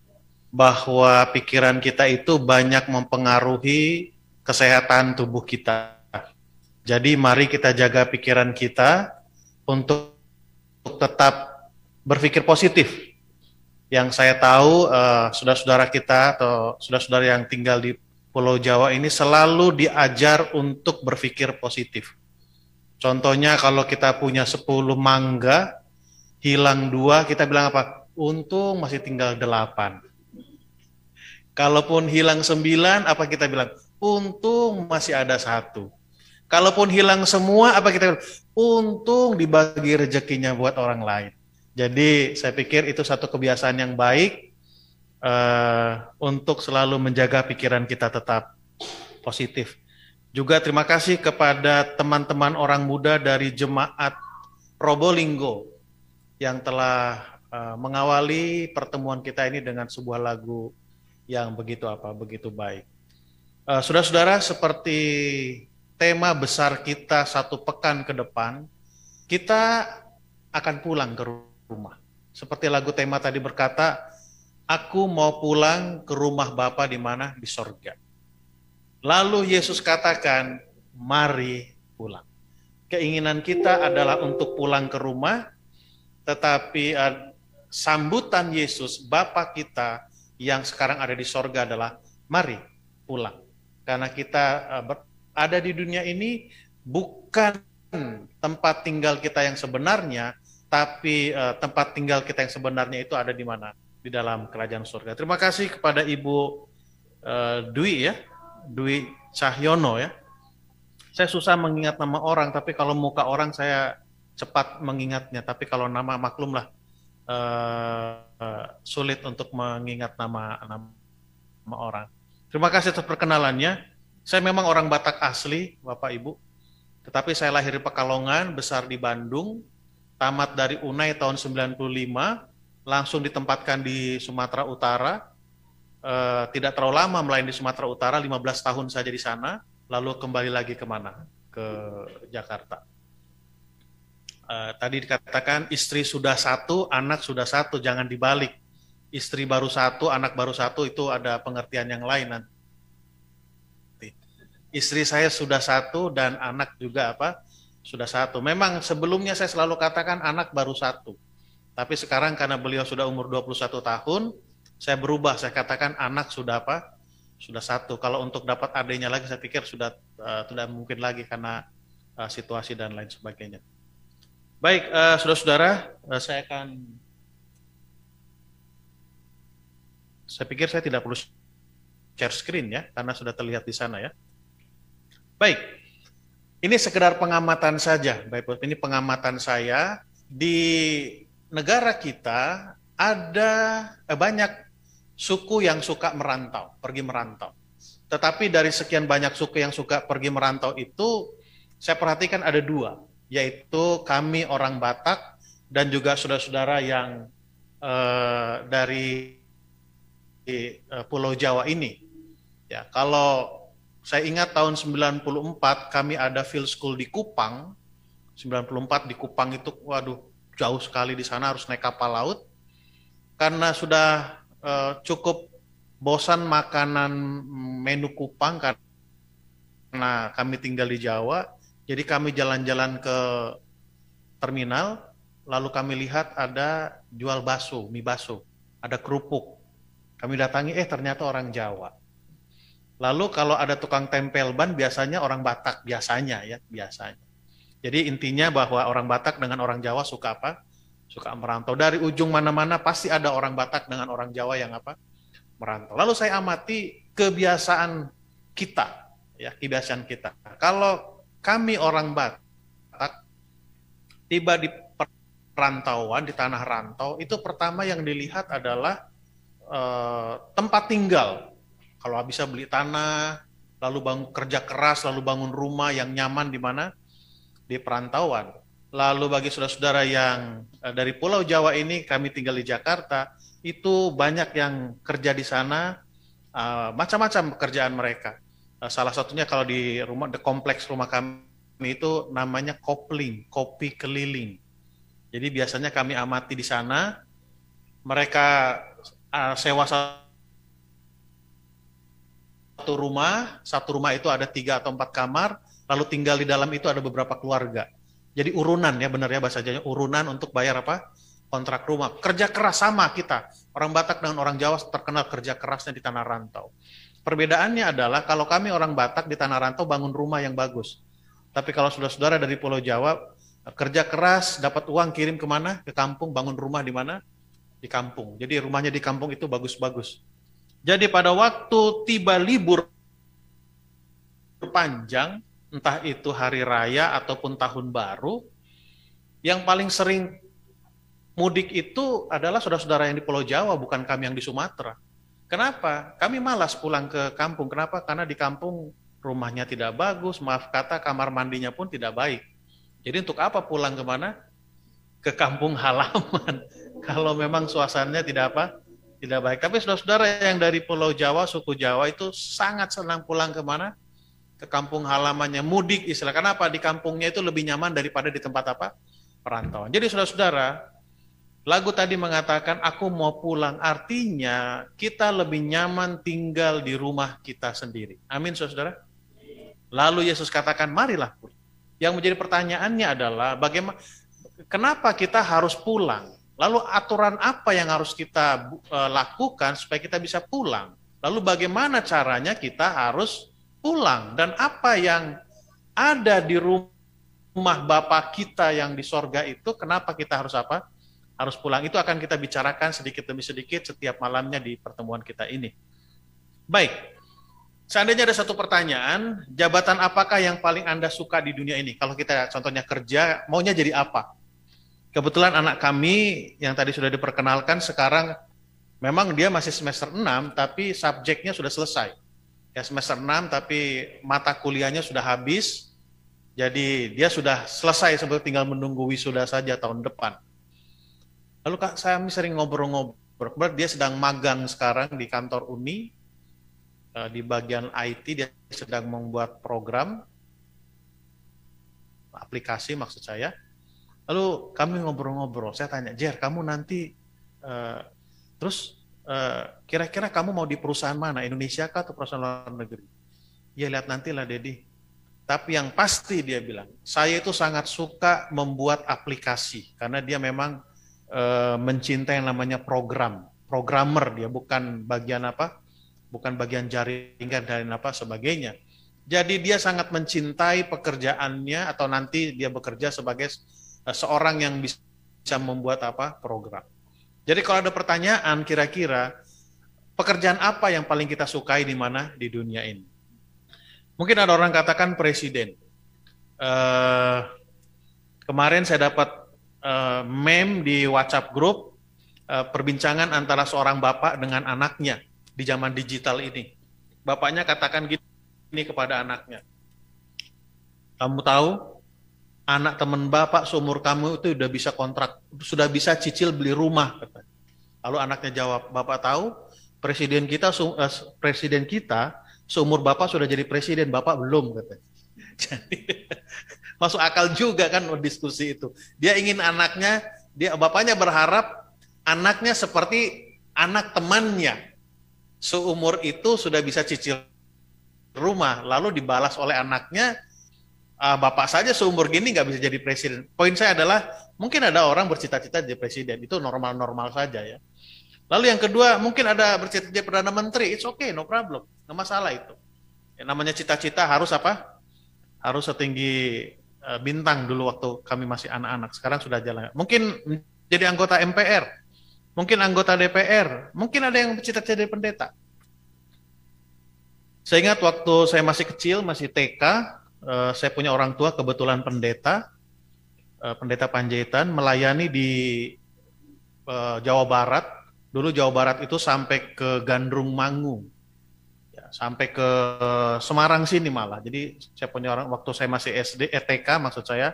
Bahwa pikiran kita itu banyak mempengaruhi kesehatan tubuh kita. Jadi mari kita jaga pikiran kita untuk tetap berpikir positif. Yang saya tahu, eh, saudara-saudara kita atau saudara-saudara yang tinggal di Pulau Jawa ini selalu diajar untuk berpikir positif. Contohnya kalau kita punya sepuluh mangga, hilang dua, kita bilang apa? Untung masih tinggal delapan. Kalaupun hilang sembilan, apa kita bilang? Untung masih ada satu. Kalaupun hilang semua, apa kita bilang? Untung dibagi rezekinya buat orang lain. Jadi saya pikir itu satu kebiasaan yang baik uh, untuk selalu menjaga pikiran kita tetap positif. Juga terima kasih kepada teman-teman orang muda dari jemaat Probolinggo yang telah uh, mengawali pertemuan kita ini dengan sebuah lagu yang begitu apa, begitu baik. Uh, saudara-saudara, seperti tema besar kita satu pekan ke depan, kita akan pulang ke rumah. Seperti lagu tema tadi berkata, aku mau pulang ke rumah Bapa di mana? Di sorga. Lalu Yesus katakan, mari pulang. Keinginan kita adalah untuk pulang ke rumah, tetapi uh, sambutan Yesus, Bapa kita, yang sekarang ada di sorga adalah mari pulang. Karena kita ada di dunia ini bukan tempat tinggal kita yang sebenarnya, tapi tempat tinggal kita yang sebenarnya itu ada di mana? Di dalam kerajaan sorga. Terima kasih kepada Ibu Dwi, ya, Dwi Cahyono, ya. Saya susah mengingat nama orang, tapi kalau muka orang saya cepat mengingatnya. Tapi kalau nama maklumlah. Uh, uh, sulit untuk mengingat nama, nama nama orang. Terima kasih atas perkenalannya. Saya memang orang Batak asli, Bapak Ibu. Tetapi saya lahir di Pekalongan, besar di Bandung, tamat dari Unai tahun sembilan puluh lima, langsung ditempatkan di Sumatera Utara. Uh, tidak terlalu lama melain di Sumatera Utara, lima belas tahun saja di sana, lalu kembali lagi ke mana? Ke Jakarta. Uh, tadi dikatakan istri sudah satu, anak sudah satu, jangan dibalik. Istri baru satu, anak baru satu, itu ada pengertian yang lain nanti. Istri saya sudah satu dan anak juga apa? Sudah satu. Memang sebelumnya saya selalu katakan anak baru satu. Tapi sekarang karena beliau sudah umur dua puluh satu tahun, saya berubah, saya katakan anak sudah apa? Sudah satu. Kalau untuk dapat adiknya lagi, saya pikir sudah uh, tidak mungkin lagi karena uh, situasi dan lain sebagainya. Baik, uh, saudara-saudara, uh, saya akan, saya pikir saya tidak perlu share screen ya, karena sudah terlihat di sana ya. Baik, ini sekedar pengamatan saja, Bapak. Ini pengamatan saya di negara kita ada eh, banyak suku yang suka merantau, pergi merantau. Tetapi dari sekian banyak suku yang suka pergi merantau itu, saya perhatikan ada dua. Yaitu kami orang Batak dan juga saudara-saudara yang eh, dari eh, Pulau Jawa ini. Ya, kalau saya ingat tahun sembilan puluh empat kami ada field school di Kupang. sembilan puluh empat di Kupang itu waduh jauh sekali di sana harus naik kapal laut. Karena sudah eh, cukup bosan makanan menu Kupang karena kami tinggal di Jawa. Jadi kami jalan-jalan ke terminal, lalu kami lihat ada jual bakso, mie bakso, ada kerupuk. Kami datangi, eh ternyata orang Jawa. Lalu kalau ada tukang tempel ban, biasanya orang Batak, biasanya ya, biasanya. Jadi intinya bahwa orang Batak dengan orang Jawa suka apa? Suka merantau. Dari ujung mana-mana pasti ada orang Batak dengan orang Jawa yang apa? Merantau. Lalu saya amati kebiasaan kita, ya, kebiasaan kita. Kalau kami orang Batak tiba di perantauan, di tanah rantau, itu pertama yang dilihat adalah eh, tempat tinggal. Kalau bisa beli tanah, lalu bangun, kerja keras, lalu bangun rumah yang nyaman di mana? Di perantauan. Lalu bagi saudara-saudara yang dari Pulau Jawa ini, kami tinggal di Jakarta, itu banyak yang kerja di sana, uh, macam-macam pekerjaan mereka. Uh, salah satunya kalau di rumah, di kompleks rumah kami itu namanya kopling, kopi keliling. Jadi biasanya kami amati di sana, mereka uh, sewa satu satu rumah, satu rumah itu ada tiga atau empat kamar, lalu tinggal di dalam itu ada beberapa keluarga. Jadi urunan ya, benar ya bahasa Jawanya, urunan untuk bayar apa? Kontrak rumah. Kerja keras sama kita. Orang Batak dengan orang Jawa terkenal kerja kerasnya di tanah rantau. Perbedaannya adalah kalau kami orang Batak di tanah rantau bangun rumah yang bagus. Tapi kalau saudara-saudara dari Pulau Jawa, kerja keras, dapat uang, kirim kemana? Ke kampung, bangun rumah di mana? Di kampung. Jadi rumahnya di kampung itu bagus-bagus. Jadi pada waktu tiba libur panjang, entah itu hari raya ataupun tahun baru, yang paling sering mudik itu adalah saudara-saudara yang di Pulau Jawa, bukan kami yang di Sumatera. Kenapa? Kami malas pulang ke kampung. Kenapa? Karena di kampung rumahnya tidak bagus, maaf kata kamar mandinya pun tidak baik. Jadi untuk apa pulang ke mana? Ke kampung halaman. Kalau memang suasananya tidak apa? Tidak baik. Tapi saudara-saudara yang dari Pulau Jawa, suku Jawa itu sangat senang pulang ke mana? Ke kampung halamannya, mudik istilah. Kenapa? Di kampungnya itu lebih nyaman daripada di tempat apa? Perantauan. Jadi saudara-saudara, lagu tadi mengatakan aku mau pulang. Artinya kita lebih nyaman tinggal di rumah kita sendiri. Amin saudara-saudara. Lalu Yesus katakan marilah pulang. Yang menjadi pertanyaannya adalah bagaimana? Kenapa kita harus pulang? Lalu aturan apa yang harus kita uh, lakukan supaya kita bisa pulang? Lalu bagaimana caranya kita harus pulang? Dan apa yang ada di rumah Bapa kita yang di sorga itu, kenapa kita harus apa? Harus pulang. Itu akan kita bicarakan sedikit demi sedikit setiap malamnya di pertemuan kita ini. Baik. Seandainya ada satu pertanyaan, jabatan apakah yang paling Anda suka di dunia ini? Kalau kita contohnya kerja, maunya jadi apa? Kebetulan anak kami yang tadi sudah diperkenalkan sekarang memang dia masih semester enam tapi subjeknya sudah selesai. Ya semester enam tapi mata kuliahnya sudah habis. Jadi dia sudah selesai sebetulnya tinggal menunggu wisuda saja tahun depan. Lalu Kak, saya sering ngobrol-ngobrol. Dia sedang magang sekarang di kantor Uni di bagian I T, dia sedang membuat program aplikasi maksud saya. Lalu kami ngobrol-ngobrol, saya tanya, Jer, kamu nanti, uh, terus uh, kira-kira kamu mau di perusahaan mana? Indonesia kah atau perusahaan luar negeri? Ya lihat nantilah, Dedi. Tapi yang pasti dia bilang, saya itu sangat suka membuat aplikasi. Karena dia memang uh, mencintai yang namanya program. Programmer dia, bukan bagian apa, bukan bagian jaringan dan apa sebagainya. Jadi dia sangat mencintai pekerjaannya atau nanti dia bekerja sebagai seorang yang bisa membuat apa? Program. Jadi kalau ada pertanyaan kira-kira pekerjaan apa yang paling kita sukai di mana di dunia ini? Mungkin ada orang katakan presiden. Uh, kemarin saya dapat uh, meme di WhatsApp grup uh, perbincangan antara seorang bapak dengan anaknya di zaman digital ini. Bapaknya katakan gini kepada anaknya. Kamu tahu? Anak teman bapak seumur kamu itu udah bisa kontrak, sudah bisa cicil beli rumah. Lalu anaknya jawab, bapak tahu presiden kita presiden kita seumur bapak sudah jadi presiden, bapak belum. Katanya. Jadi masuk akal juga kan diskusi itu. Dia ingin anaknya, dia bapaknya berharap anaknya seperti anak temannya seumur itu sudah bisa cicil rumah. Lalu dibalas oleh anaknya. Bapak saja seumur gini nggak bisa jadi presiden. Poin saya adalah mungkin ada orang bercita-cita jadi presiden, itu normal-normal saja ya. Lalu yang kedua mungkin ada bercita-cita jadi perdana menteri, it's okay, no problem, nggak masalah itu. Ya, namanya cita-cita harus apa? Harus setinggi Bintang dulu waktu kami masih anak-anak, sekarang sudah jalan. Mungkin jadi anggota M P R, mungkin anggota D P R, mungkin ada yang cita-cita jadi pendeta. Saya ingat waktu saya masih kecil, masih T K, saya punya orang tua kebetulan pendeta, pendeta Panjaitan, melayani di Jawa Barat. Dulu Jawa Barat itu sampai ke Gandrung Mangu, sampai ke Semarang sini malah. Jadi saya punya orang waktu saya masih S D, E T K maksud saya.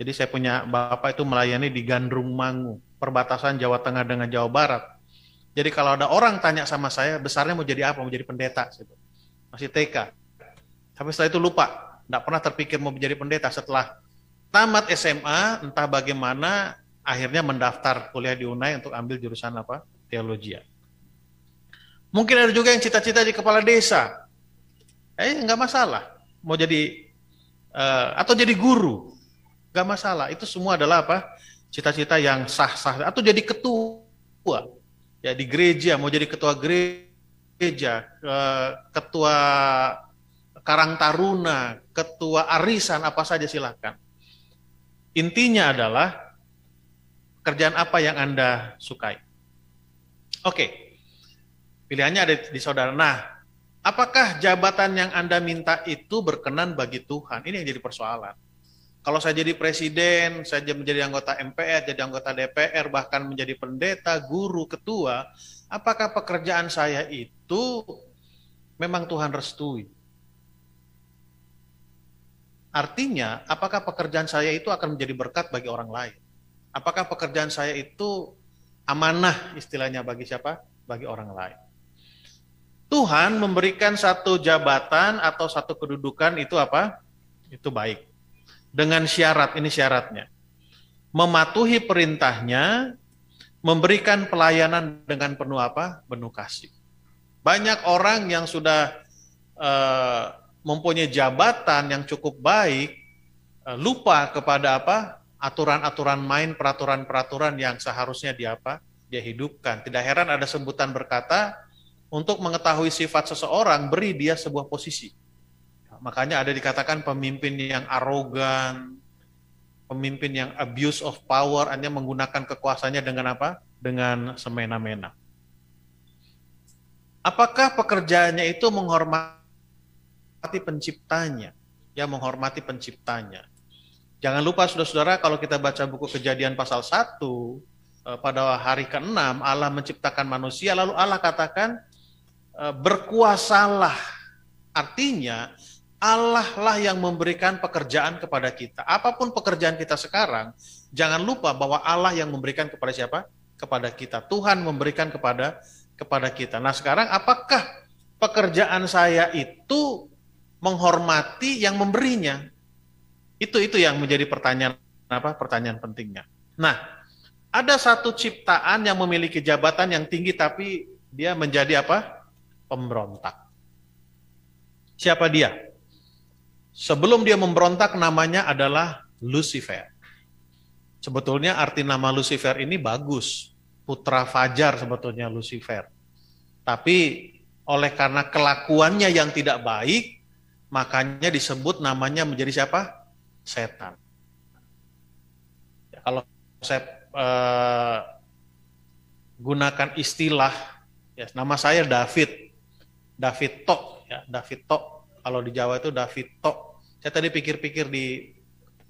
Jadi saya punya bapak itu melayani di Gandrung Mangu, perbatasan Jawa Tengah dengan Jawa Barat. Jadi kalau ada orang tanya sama saya, besarnya mau jadi apa? Mau jadi pendeta. Masih T K. Tapi setelah itu lupa, nggak pernah terpikir mau menjadi pendeta. Setelah tamat S M A, entah bagaimana akhirnya mendaftar kuliah di Unai untuk ambil jurusan apa? Teologi. Mungkin ada juga yang cita-cita di kepala desa, eh nggak masalah, mau jadi uh, atau jadi guru, nggak masalah. Itu semua adalah apa? Cita-cita yang sah-sah. Atau jadi ketua, ya di gereja, mau jadi ketua gereja, uh, ketua Karang Taruna, ketua arisan, apa saja silakan. Intinya adalah kerjaan apa yang Anda sukai. Oke. Okay. Pilihannya ada di saudara. Nah, apakah jabatan yang Anda minta itu berkenan bagi Tuhan? Ini yang jadi persoalan. Kalau saya jadi presiden, saya menjadi anggota M P R, jadi anggota D P R, bahkan menjadi pendeta, guru, ketua, apakah pekerjaan saya itu memang Tuhan restui? Artinya, apakah pekerjaan saya itu akan menjadi berkat bagi orang lain? Apakah pekerjaan saya itu amanah istilahnya bagi siapa? Bagi orang lain. Tuhan memberikan satu jabatan atau satu kedudukan itu apa? Itu baik. Dengan syarat, ini syaratnya. Mematuhi perintahnya, memberikan pelayanan dengan penuh apa? Penuh kasih. Banyak orang yang sudah eh, mempunyai jabatan yang cukup baik, eh, lupa kepada apa? Aturan-aturan main, peraturan-peraturan yang seharusnya dia apa? Dia hidupkan. Tidak heran ada sebutan berkata, untuk mengetahui sifat seseorang, beri dia sebuah posisi. Makanya ada dikatakan pemimpin yang arogan, pemimpin yang abuse of power, hanya menggunakan kekuasaannya dengan apa? Dengan semena-mena. Apakah pekerjaannya itu menghormati penciptanya? Ya, menghormati penciptanya. Jangan lupa, saudara-saudara, kalau kita baca buku Kejadian pasal satu, pada hari keenam, Allah menciptakan manusia, lalu Allah katakan, berkuasalah. Artinya Allah lah yang memberikan pekerjaan kepada kita. Apapun pekerjaan kita sekarang, jangan lupa bahwa Allah yang memberikan kepada siapa? Kepada kita. Tuhan memberikan kepada kepada kita. Nah, sekarang apakah pekerjaan saya itu menghormati yang memberinya? Itu itu yang menjadi pertanyaan apa? Pertanyaan pentingnya. Nah, ada satu ciptaan yang memiliki jabatan yang tinggi tapi dia menjadi apa? Pemberontak. Siapa dia? Sebelum dia memberontak, namanya adalah Lucifer. Sebetulnya arti nama Lucifer ini bagus. Putra Fajar sebetulnya Lucifer. Tapi oleh karena kelakuannya yang tidak baik, makanya disebut namanya menjadi siapa? Setan. Ya, kalau saya eh, gunakan istilah, ya, nama saya David. David Tok. Ya, David Tok, kalau di Jawa itu David Tok. Saya tadi pikir-pikir di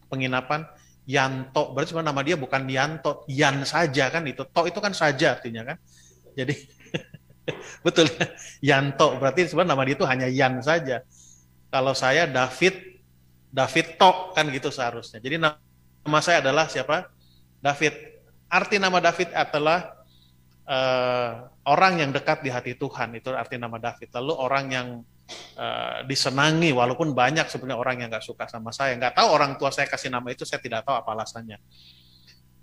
penginapan, Yanto, berarti sebenarnya nama dia bukan Yanto, Yan saja kan itu. Tok itu kan saja artinya kan. Jadi, betul, Yanto, berarti sebenarnya nama dia itu hanya Yan saja. Kalau saya David, David Tok kan gitu seharusnya. Jadi nama saya adalah siapa? David. Arti nama David adalah Uh, orang yang dekat di hati Tuhan, itu arti nama David. Lalu orang yang uh, disenangi, walaupun banyak sebenarnya orang yang nggak suka sama saya. Nggak tahu orang tua saya kasih nama itu, saya tidak tahu apa alasannya.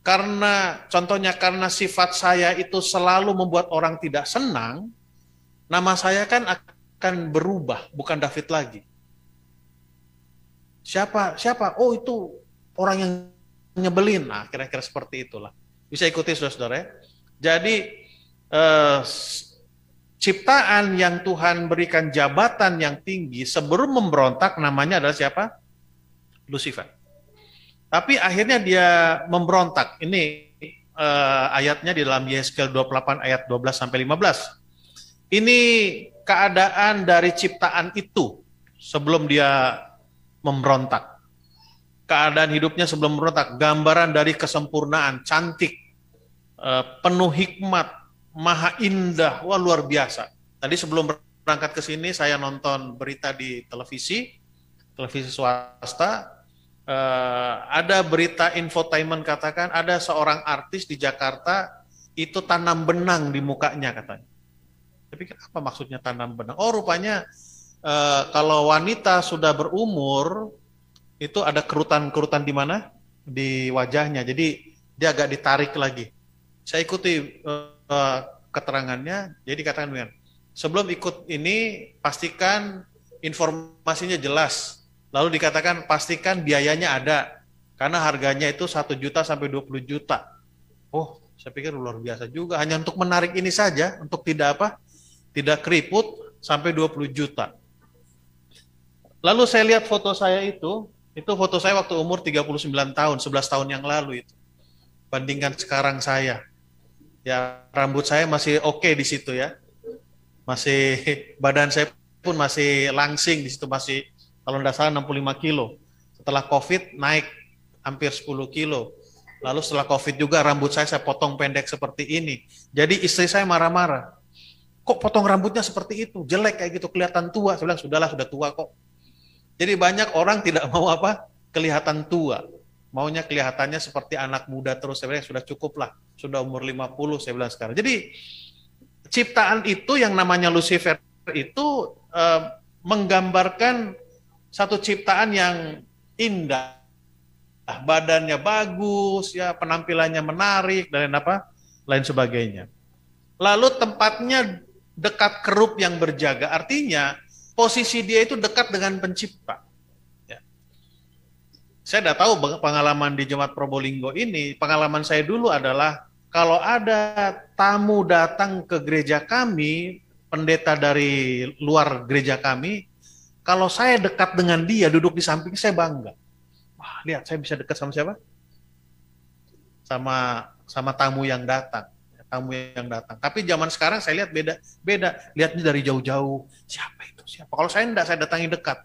Karena, contohnya karena sifat saya itu selalu membuat orang tidak senang, nama saya kan akan berubah, bukan David lagi. Siapa? Siapa? Oh, itu orang yang nyebelin. Nah, kira-kira seperti itulah. Bisa ikuti, saudara-saudara ya. Jadi eh, ciptaan yang Tuhan berikan jabatan yang tinggi sebelum memberontak namanya adalah siapa? Lucifer. Tapi akhirnya dia memberontak. Ini eh, ayatnya di dalam Yesaya dua puluh delapan ayat dua belas sampai lima belas. Ini keadaan dari ciptaan itu sebelum dia memberontak. Keadaan hidupnya sebelum memberontak. Gambaran dari kesempurnaan, cantik, eh, penuh hikmat, maha indah, wah luar biasa. Tadi sebelum berangkat ke sini saya nonton berita di televisi, televisi swasta. Uh, ada berita infotainment katakan ada seorang artis di Jakarta itu tanam benang di mukanya katanya. Tapi apa maksudnya tanam benang? Oh rupanya uh, kalau wanita sudah berumur itu ada kerutan-kerutan di mana? Di wajahnya. Jadi dia agak ditarik lagi. Saya ikuti uh, uh, keterangannya. Jadi dikatakan dengan sebelum ikut ini pastikan informasinya jelas. Lalu dikatakan pastikan biayanya ada, karena harganya itu satu juta sampai dua puluh juta. Oh, saya pikir luar biasa juga. Hanya untuk menarik ini saja, untuk tidak apa, tidak keriput sampai dua puluh juta. Lalu saya lihat foto saya itu, itu foto saya waktu umur tiga puluh sembilan tahun, sebelas tahun yang lalu itu. Bandingkan sekarang saya. Ya, rambut saya masih oke okay di situ ya. Masih, badan saya pun masih langsing di situ, masih kalau tidak salah enam puluh lima kilo. Setelah COVID naik hampir sepuluh kilo. Lalu setelah COVID juga rambut saya saya potong pendek seperti ini. Jadi istri saya marah-marah. Kok potong rambutnya seperti itu? Jelek kayak gitu, kelihatan tua. Saya bilang, sudahlah, sudah tua kok. Jadi banyak orang tidak mau apa? Kelihatan tua. Maunya kelihatannya seperti anak muda terus. Saya bilang, sudah cukup lah. Sudah umur lima puluh, saya bilang sekarang. Jadi ciptaan itu yang namanya Lucifer itu eh, menggambarkan satu ciptaan yang indah, badannya bagus, ya penampilannya menarik dan apa lain sebagainya. Lalu tempatnya dekat kerub yang berjaga, artinya posisi dia itu dekat dengan pencipta. Ya. Saya tidak tahu pengalaman di Jemaat Probolinggo ini. Pengalaman saya dulu adalah kalau ada tamu datang ke gereja kami, pendeta dari luar gereja kami. Kalau saya dekat dengan dia, duduk di samping, saya bangga. Wah, lihat, saya bisa dekat sama siapa? Sama sama tamu yang datang, tamu yang datang. Tapi zaman sekarang saya lihat beda, beda. Lihatnya dari jauh-jauh. Siapa itu? Siapa? Kalau saya enggak, saya datangi dekat.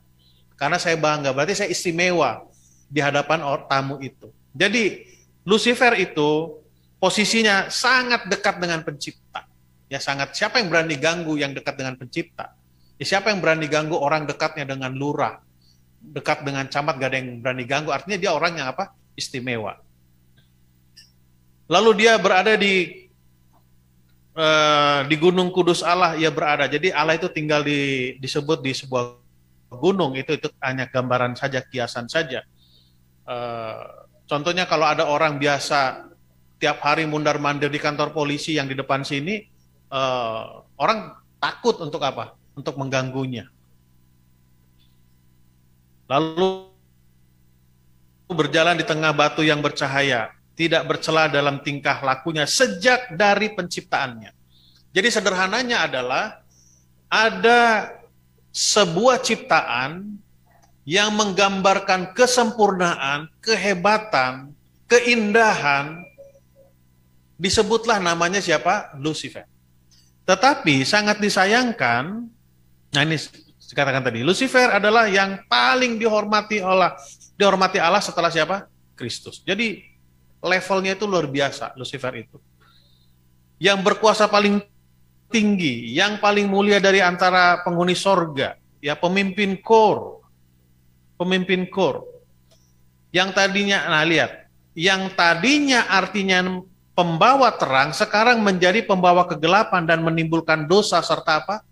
Karena saya bangga, berarti saya istimewa di hadapan orang tamu itu. Jadi Lucifer itu posisinya sangat dekat dengan pencipta. Ya sangat. Siapa yang berani ganggu yang dekat dengan pencipta? Siapa yang berani ganggu orang dekatnya dengan lurah, dekat dengan camat, gak ada yang berani ganggu. Artinya dia orang yang apa? Istimewa. Lalu dia berada di eh, di Gunung Kudus Allah ia berada. Jadi Allah itu tinggal di, disebut di sebuah gunung. Itu itu hanya gambaran saja, kiasan saja. Eh, contohnya kalau ada orang biasa tiap hari mundar-mandir di kantor polisi yang di depan sini, eh, orang takut untuk apa? Untuk mengganggunya. Lalu berjalan di tengah batu yang bercahaya, tidak bercela dalam tingkah lakunya sejak dari penciptaannya. Jadi sederhananya adalah ada sebuah ciptaan yang menggambarkan kesempurnaan, kehebatan, keindahan, disebutlah namanya siapa? Lucifer. Tetapi sangat disayangkan, nah ini saya katakan tadi, Lucifer adalah yang paling dihormati Allah, dihormati Allah setelah siapa? Kristus. Jadi levelnya itu luar biasa, Lucifer itu. Yang berkuasa paling tinggi, yang paling mulia dari antara penghuni sorga, ya pemimpin kor, pemimpin kor. Yang tadinya, nah lihat, yang tadinya artinya pembawa terang, sekarang menjadi pembawa kegelapan dan menimbulkan dosa serta apa?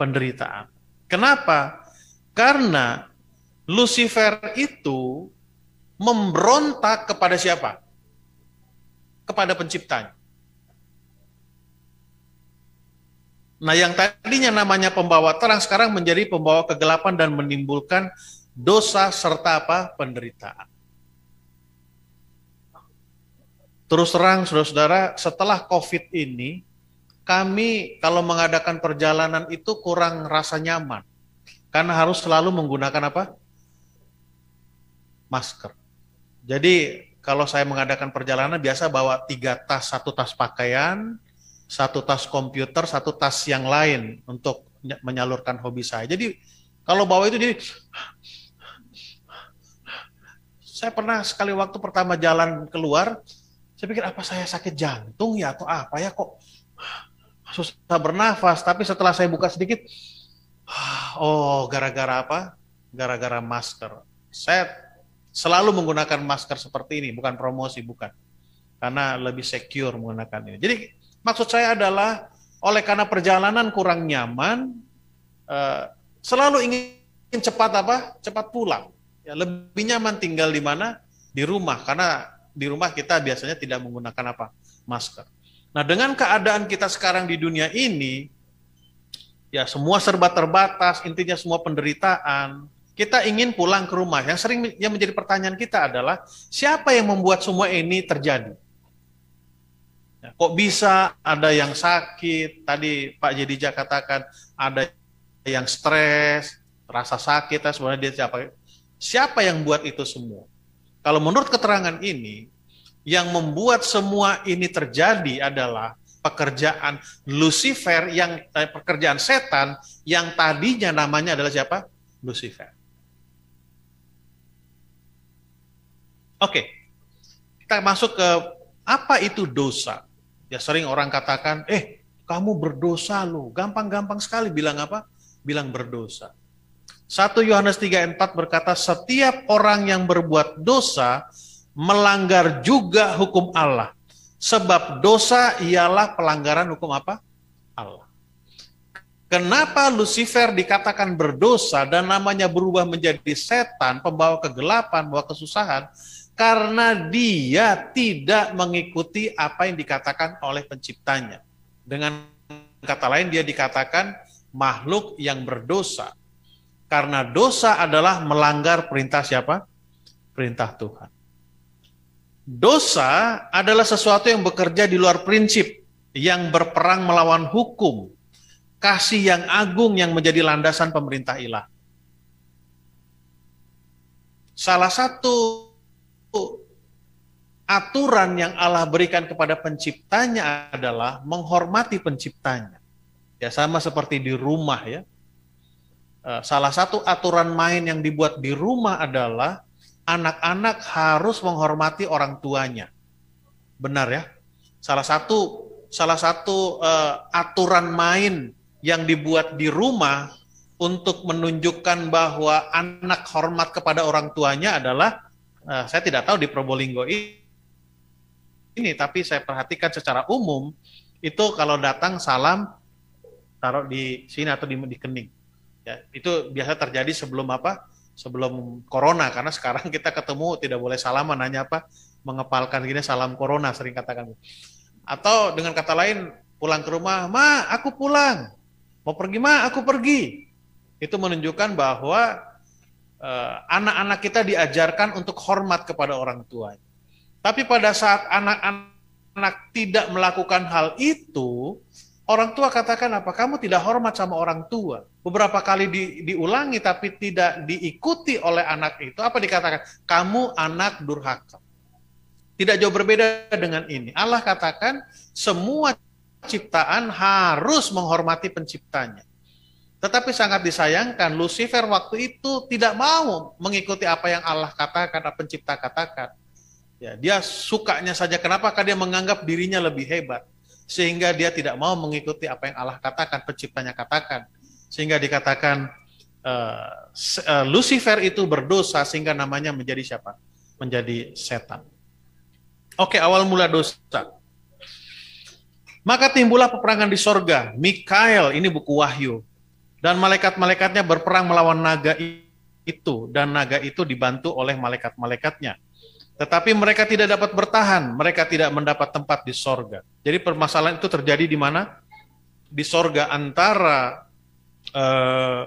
Penderitaan. Kenapa? Karena Lucifer itu memberontak kepada siapa? Kepada penciptanya. Nah, yang tadinya namanya pembawa terang, sekarang menjadi pembawa kegelapan dan menimbulkan dosa serta apa? Penderitaan. Terus terang, saudara-saudara, setelah COVID ini, kami kalau mengadakan perjalanan itu kurang rasa nyaman. Karena harus selalu menggunakan apa? Masker. Jadi kalau saya mengadakan perjalanan biasa bawa tiga tas, satu tas pakaian, satu tas komputer, satu tas yang lain untuk menyalurkan hobi saya. Jadi kalau bawa itu jadi, saya pernah sekali waktu pertama jalan keluar, saya pikir apa saya sakit jantung ya atau apa ya kok susah bernafas. Tapi setelah saya buka sedikit, oh gara-gara apa? Gara-gara masker. Saya selalu menggunakan masker seperti ini, bukan promosi, bukan. Karena lebih secure menggunakan ini. Jadi maksud saya adalah, oleh karena perjalanan kurang nyaman, eh, selalu ingin cepat apa? Cepat pulang. Ya, lebih nyaman tinggal di mana? Di rumah. Karena di rumah kita biasanya tidak menggunakan apa? Masker. Nah, dengan keadaan kita sekarang di dunia ini, ya semua serba terbatas, intinya semua penderitaan, kita ingin pulang ke rumah. Yang sering yang menjadi pertanyaan kita adalah, siapa yang membuat semua ini terjadi? Ya, kok bisa ada yang sakit? Tadi Pak Yedija katakan ada yang stres, rasa sakit. Ya, sebenarnya dia siapa? Siapa yang buat itu semua? Kalau menurut keterangan ini, yang membuat semua ini terjadi adalah pekerjaan Lucifer, yang eh, pekerjaan setan yang tadinya namanya adalah siapa? Lucifer. Oke, okay. Kita masuk ke apa itu dosa. Ya sering orang katakan, eh kamu berdosa loh, gampang-gampang sekali bilang apa? Bilang berdosa. satu Yohanes tiga ayat empat berkata, setiap orang yang berbuat dosa melanggar juga hukum Allah. Sebab dosa ialah pelanggaran hukum apa? Allah. Kenapa Lucifer dikatakan berdosa dan namanya berubah menjadi setan, pembawa kegelapan, pembawa kesusahan? Karena dia tidak mengikuti apa yang dikatakan oleh penciptanya. Dengan kata lain, dia dikatakan makhluk yang berdosa. Karena dosa adalah melanggar perintah siapa? Perintah Tuhan. Dosa adalah sesuatu yang bekerja di luar prinsip, yang berperang melawan hukum, kasih yang agung yang menjadi landasan pemerintah ilah. Salah satu aturan yang Allah berikan kepada penciptanya adalah menghormati penciptanya. Ya sama seperti di rumah ya. Salah satu aturan main yang dibuat di rumah adalah anak-anak harus menghormati orang tuanya. Benar ya? Salah satu salah satu uh, aturan main yang dibuat di rumah untuk menunjukkan bahwa anak hormat kepada orang tuanya adalah, uh, saya tidak tahu di Probolinggo ini, tapi saya perhatikan secara umum, itu kalau datang salam, taruh di sini atau di, di kening. Ya, itu biasa terjadi sebelum apa? Sebelum corona, karena sekarang kita ketemu tidak boleh salaman, hanya apa? Mengepalkan gini, salam corona, sering katakan. Atau dengan kata lain, pulang ke rumah, ma, aku pulang. Mau pergi, ma, aku pergi. Itu menunjukkan bahwa eh, anak-anak kita diajarkan untuk hormat kepada orang tua. Tapi pada saat anak-anak tidak melakukan hal itu, orang tua katakan apa? Kamu tidak hormat sama orang tua. Beberapa kali di, diulangi tapi tidak diikuti oleh anak itu. Apa dikatakan? Kamu anak durhaka. Tidak jauh berbeda dengan ini. Allah katakan semua ciptaan harus menghormati penciptanya. Tetapi sangat disayangkan Lucifer waktu itu tidak mau mengikuti apa yang Allah katakan, apa pencipta katakan. Ya, dia sukanya saja. Kenapa? Karena dia menganggap dirinya lebih hebat. Sehingga dia tidak mau mengikuti apa yang Allah katakan, penciptanya katakan. Sehingga dikatakan uh, uh, Lucifer itu berdosa sehingga namanya menjadi siapa? Menjadi setan. Oke, awal mula dosa. Maka timbullah peperangan di sorga. Mikhael, ini buku Wahyu. Dan malaikat-malaikatnya berperang melawan naga itu. Dan naga itu dibantu oleh malaikat-malaikatnya. Tetapi mereka tidak dapat bertahan. Mereka tidak mendapat tempat di sorga. Jadi permasalahan itu terjadi di mana? Di sorga antara uh,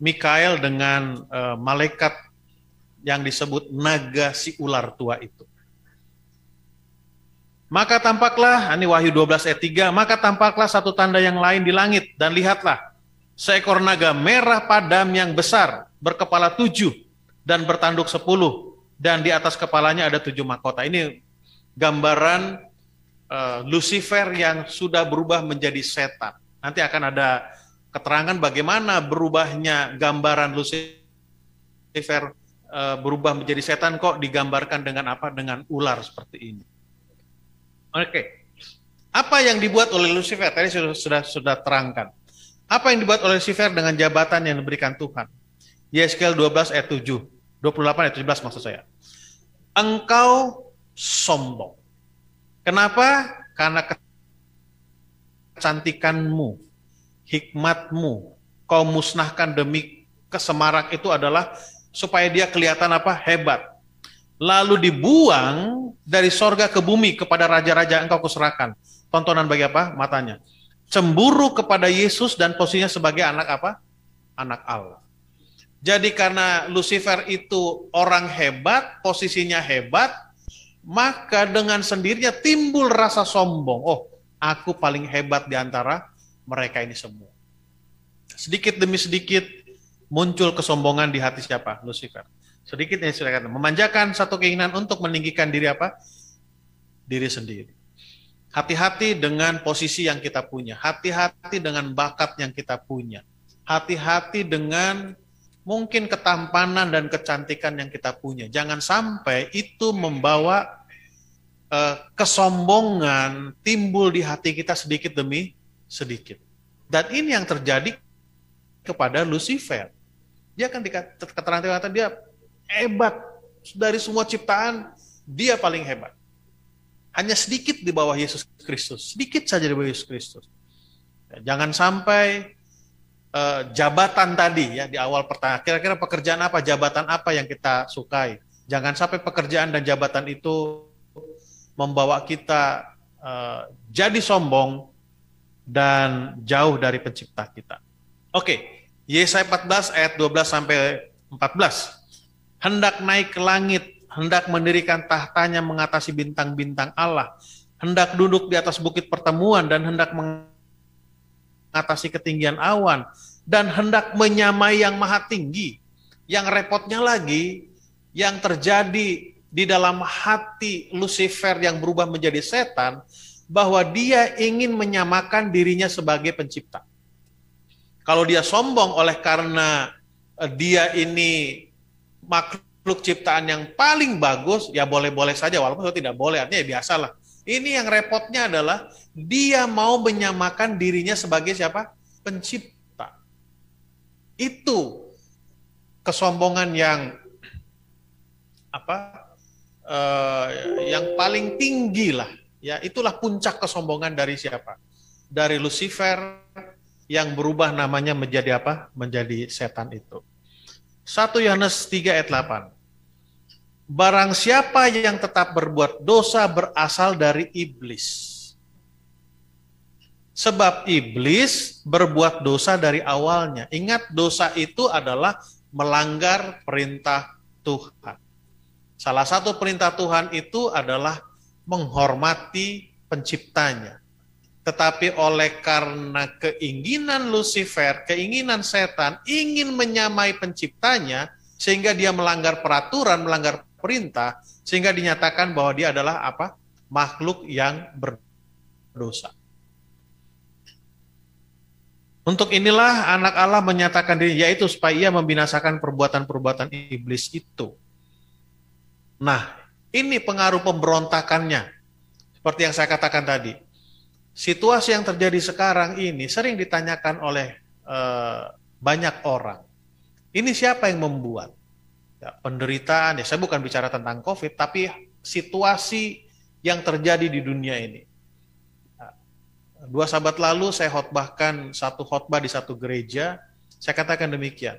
Mikhael dengan uh, malaikat yang disebut naga si ular tua itu. Maka tampaklah, ini Wahyu dua belas ayat tiga, maka tampaklah satu tanda yang lain di langit, dan lihatlah, seekor naga merah padam yang besar, berkepala tujuh, dan bertanduk sepuluh, dan di atas kepalanya ada tujuh mahkota. Ini gambaran uh, Lucifer yang sudah berubah menjadi setan. Nanti akan ada keterangan bagaimana berubahnya gambaran Lucifer uh, berubah menjadi setan, kok digambarkan dengan apa? Dengan ular seperti ini. Oke. Okay. Apa yang dibuat oleh Lucifer? Tadi sudah, sudah sudah terangkan. Apa yang dibuat oleh Lucifer dengan jabatan yang diberikan Tuhan? Yeskel dua belas ayat tujuh. dua puluh delapan ayat tujuh belas maksud saya. Engkau sombong. Kenapa? Karena kecantikanmu, hikmatmu, kau musnahkan demi kesemarak itu adalah supaya dia kelihatan apa? Hebat. Lalu dibuang dari sorga ke bumi, kepada raja-raja engkau kuserahkan. Tontonan bagi apa? Matanya. Cemburu kepada Yesus dan posisinya sebagai anak apa? Anak Allah. Jadi karena Lucifer itu orang hebat, posisinya hebat, maka dengan sendirinya timbul rasa sombong. Oh, aku paling hebat di antara mereka ini semua. Sedikit demi sedikit muncul kesombongan di hati siapa? Lucifer. Sedikit yang silakan memanjakan satu keinginan untuk meninggikan diri apa? Diri sendiri. Hati-hati dengan posisi yang kita punya. Hati-hati dengan bakat yang kita punya. Hati-hati dengan mungkin ketampanan dan kecantikan yang kita punya. Jangan sampai itu membawa eh, kesombongan timbul di hati kita sedikit demi sedikit. Dan ini yang terjadi kepada Lucifer. Dia kan dikatakan dia hebat. Dari semua ciptaan, dia paling hebat. Hanya sedikit di bawah Yesus Kristus. Sedikit saja di bawah Yesus Kristus. Jangan sampai Uh, jabatan tadi ya di awal pertanyaan, kira-kira pekerjaan apa, jabatan apa yang kita sukai. Jangan sampai pekerjaan dan jabatan itu membawa kita uh, jadi sombong dan jauh dari pencipta kita. Oke, okay. Yesaya empat belas ayat dua belas sampai empat belas. Hendak naik ke langit, hendak mendirikan tahtanya mengatasi bintang-bintang Allah, hendak duduk di atas bukit pertemuan dan hendak meng mengatasi ketinggian awan, dan hendak menyamai yang maha tinggi. Yang repotnya lagi, yang terjadi di dalam hati Lucifer yang berubah menjadi setan, bahwa dia ingin menyamakan dirinya sebagai pencipta. Kalau dia sombong oleh karena dia ini makhluk ciptaan yang paling bagus, ya boleh-boleh saja, walaupun itu tidak boleh, artinya ya biasalah. Ini yang repotnya adalah dia mau menyamakan dirinya sebagai siapa? Pencipta. Itu kesombongan yang apa? Eh, yang paling tinggi lah. Ya, itulah puncak kesombongan dari siapa? Dari Lucifer yang berubah namanya menjadi apa? Menjadi setan itu. satu Yohanes tiga ayat delapan. Barang siapa yang tetap berbuat dosa berasal dari iblis. Sebab iblis berbuat dosa dari awalnya. Ingat, dosa itu adalah melanggar perintah Tuhan. Salah satu perintah Tuhan itu adalah menghormati penciptanya. Tetapi oleh karena keinginan Lucifer, keinginan setan, ingin menyamai penciptanya, sehingga dia melanggar peraturan, melanggar perintah, sehingga dinyatakan bahwa dia adalah apa? Makhluk yang berdosa. Untuk inilah anak Allah menyatakan diri, yaitu supaya ia membinasakan perbuatan-perbuatan iblis itu. Nah, ini pengaruh pemberontakannya. Seperti yang saya katakan tadi, situasi yang terjadi sekarang ini sering ditanyakan oleh eh, banyak orang. Ini siapa yang membuat? Ya, penderitaan, ya saya bukan bicara tentang COVID, tapi situasi yang terjadi di dunia ini. Dua sabat lalu saya khotbahkan satu khotbah di satu gereja, saya katakan demikian.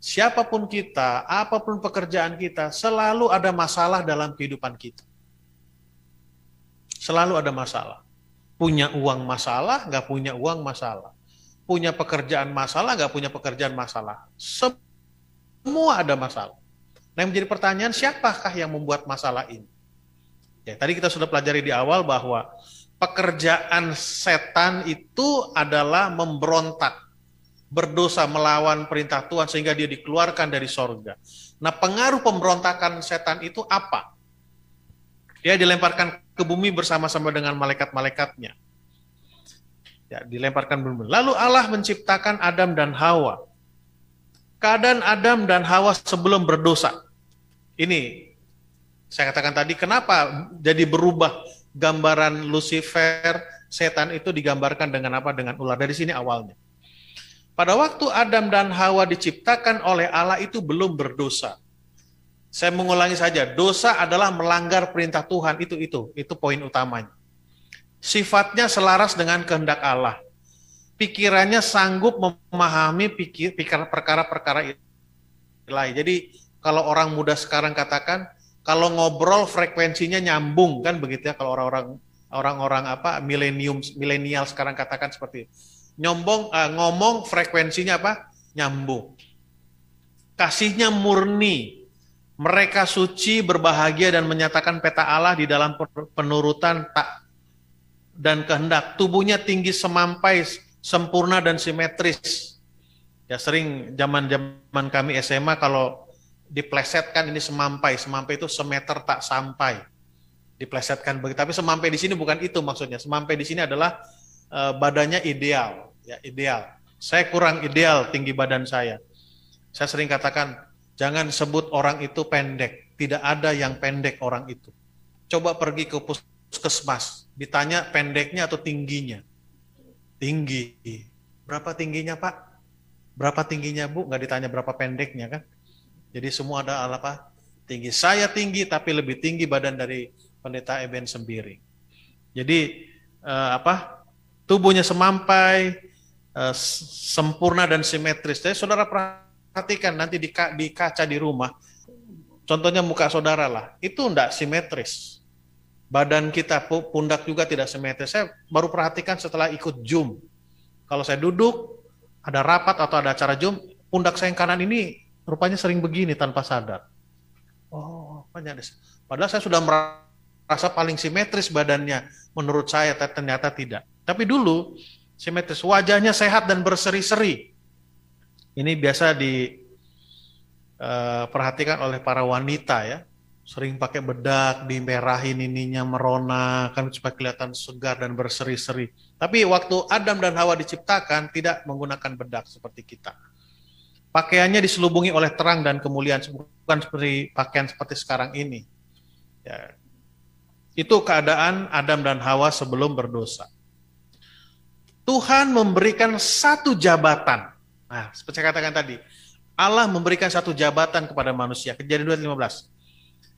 Siapapun kita, apapun pekerjaan kita, selalu ada masalah dalam kehidupan kita. Selalu ada masalah. Punya uang masalah, nggak punya uang masalah. Punya pekerjaan masalah, nggak punya pekerjaan masalah. Semua Semua ada masalah. Nah, yang menjadi pertanyaan, siapakah yang membuat masalah ini? Ya, tadi kita sudah pelajari di awal bahwa pekerjaan setan itu adalah memberontak. berdosa melawan perintah Tuhan sehingga dia dikeluarkan dari sorga. Nah, pengaruh pemberontakan setan itu apa? Dia dilemparkan ke bumi bersama-sama dengan malaikat-malaikatnya. Ya, dilemparkan bumi. Lalu Allah menciptakan Adam dan Hawa. Keadaan Adam dan Hawa sebelum berdosa. Ini saya katakan tadi, kenapa jadi berubah gambaran Lucifer, setan itu digambarkan dengan apa? Dengan ular. Dari sini awalnya. Pada waktu Adam dan Hawa diciptakan oleh Allah itu belum berdosa. Saya mengulangi saja, dosa adalah melanggar perintah Tuhan, itu itu, itu poin utamanya. Sifatnya selaras dengan kehendak Allah. Pikirannya sanggup memahami pikir, pikir perkara-perkara lain. Jadi kalau orang muda sekarang katakan, kalau ngobrol frekuensinya nyambung, kan begitu ya, kalau orang-orang orang-orang apa milenium milenial sekarang katakan seperti itu. Nyombong, uh, ngomong frekuensinya apa? Nyambung. Kasihnya murni. Mereka suci, berbahagia, dan menyatakan peta Allah di dalam penurutan tak dan kehendak. Tubuhnya tinggi semampai, sempurna, dan simetris. Ya sering zaman-zaman kami S M A kalau diplesetkan ini semampai. Semampai itu semeter tak sampai. Diplesetkan begitu. Tapi semampai di sini bukan itu maksudnya. Semampai di sini adalah badannya ideal, ya ideal. Saya kurang ideal tinggi badan saya. Saya sering katakan, jangan sebut orang itu pendek. Tidak ada yang pendek orang itu. Coba pergi ke puskesmas, ditanya pendeknya atau tingginya. Tinggi. Berapa tingginya, Pak? Berapa tingginya, Bu? Nggak ditanya berapa pendeknya, kan? Jadi semua ada apa? Tinggi. Saya tinggi, tapi lebih tinggi badan dari pendeta Eben sendiri. Jadi eh, apa? Tubuhnya semampai, eh, sempurna dan simetris. Jadi saudara perhatikan nanti di, di kaca di rumah, contohnya muka saudara lah, itu enggak simetris. Badan kita, pundak juga tidak simetris. Saya baru perhatikan setelah ikut Zoom. Kalau saya duduk, ada rapat atau ada acara Zoom, pundak saya yang kanan ini rupanya sering begini tanpa sadar. Oh, banyak. Padahal saya sudah merasa paling simetris badannya, menurut saya ternyata tidak. Tapi dulu, simetris, wajahnya sehat dan berseri-seri. Ini biasa diperhatikan oleh para wanita ya. Sering pakai bedak, dimerahin ininya, merona, kan supaya kelihatan segar dan berseri-seri. Tapi waktu Adam dan Hawa diciptakan, tidak menggunakan bedak seperti kita. Pakaiannya diselubungi oleh terang dan kemuliaan, bukan seperti pakaian seperti sekarang ini. Ya. Itu keadaan Adam dan Hawa sebelum berdosa. Tuhan memberikan satu jabatan. Nah, seperti saya katakan tadi, Allah memberikan satu jabatan kepada manusia. Kejadian dua ayat lima belas.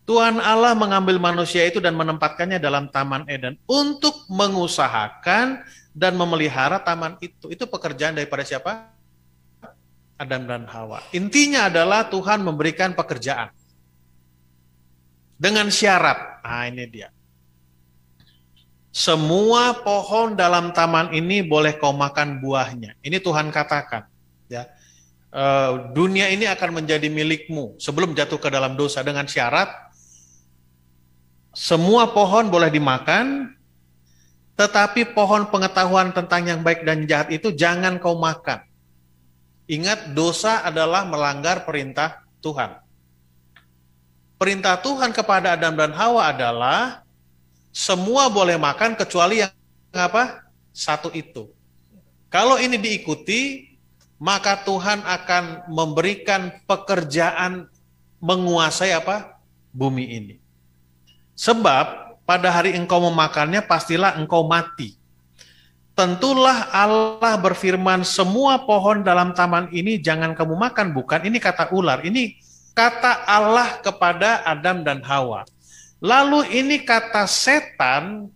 Tuhan Allah mengambil manusia itu dan menempatkannya dalam Taman Eden untuk mengusahakan dan memelihara taman itu. Itu pekerjaan daripada siapa? Adam dan Hawa. Intinya adalah Tuhan memberikan pekerjaan. Dengan syarat. Nah, ini dia. Semua pohon dalam taman ini boleh kau makan buahnya. Ini Tuhan katakan, ya, e, dunia ini akan menjadi milikmu sebelum jatuh ke dalam dosa dengan syarat semua pohon boleh dimakan, tetapi pohon pengetahuan tentang yang baik dan jahat itu jangan kau makan. Ingat, dosa adalah melanggar perintah Tuhan. Perintah Tuhan kepada Adam dan Hawa adalah semua boleh makan kecuali yang apa? Satu itu. Kalau ini diikuti, maka Tuhan akan memberikan pekerjaan menguasai apa? Bumi ini. Sebab pada hari engkau memakannya pastilah engkau mati. Tentulah Allah berfirman, semua pohon dalam taman ini jangan kamu makan. Bukan, ini kata ular. Ini kata Allah kepada Adam dan Hawa. Lalu ini kata setan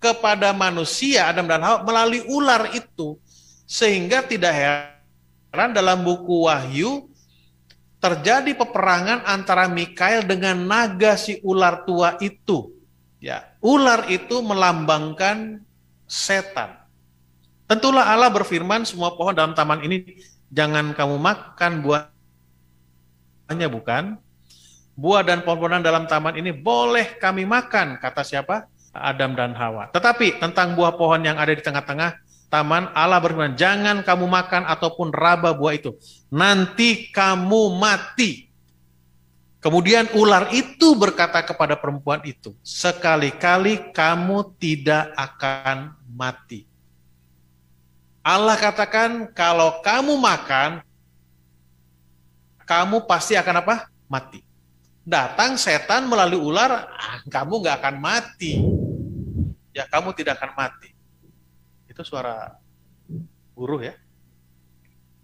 kepada manusia, Adam dan Hawa, melalui ular itu. Sehingga tidak heran dalam buku Wahyu, terjadi peperangan antara Mikhael dengan naga si ular tua itu. Ya, ular itu melambangkan setan. Tentulah Allah berfirman, semua pohon dalam taman ini, jangan kamu makan buahnya, bukan? Buah dan pohon-pohonan dalam taman ini boleh kami makan, kata siapa? Adam dan Hawa. Tetapi tentang buah pohon yang ada di tengah-tengah, taman, Allah berfirman, jangan kamu makan ataupun raba buah itu, nanti kamu mati. Kemudian ular itu berkata kepada perempuan itu, sekali-kali kamu tidak akan mati. Allah katakan, kalau kamu makan, kamu pasti akan apa? Mati. Datang setan melalui ular, ah, kamu nggak akan mati. Ya, kamu tidak akan mati. Itu suara buruh ya?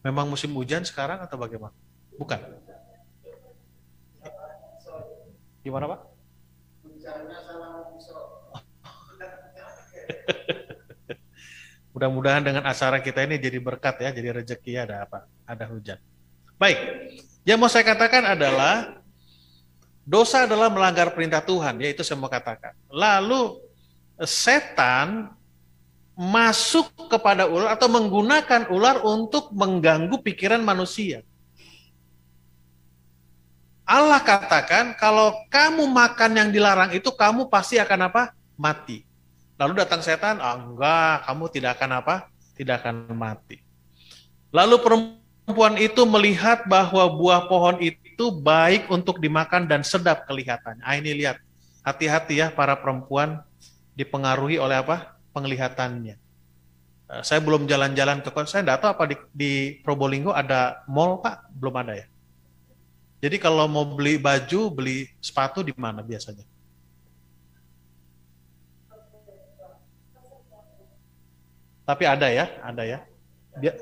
Memang musim hujan sekarang atau bagaimana? Bukan. Gimana Pak? Mudah-mudahan dengan acara kita ini jadi berkat ya, jadi rezeki ada apa? Ada hujan. Baik. Yang mau saya katakan adalah dosa adalah melanggar perintah Tuhan, yaitu saya mau katakan. Lalu setan masuk kepada ular atau menggunakan ular untuk mengganggu pikiran manusia. Allah katakan kalau kamu makan yang dilarang itu kamu pasti akan apa? Mati. Lalu datang setan, ah, enggak, kamu tidak akan apa? Tidak akan mati. Lalu perempuan itu melihat bahwa buah pohon itu baik untuk dimakan dan sedap kelihatannya. Ah, ini lihat, hati-hati ya para perempuan dipengaruhi oleh apa? Penglihatannya. Saya belum jalan-jalan ke kota, saya nggak tahu apa di, di Probolinggo ada mall Pak, belum ada ya. Jadi kalau mau beli baju, beli sepatu di mana biasanya? Tapi ada ya, ada ya. Dia,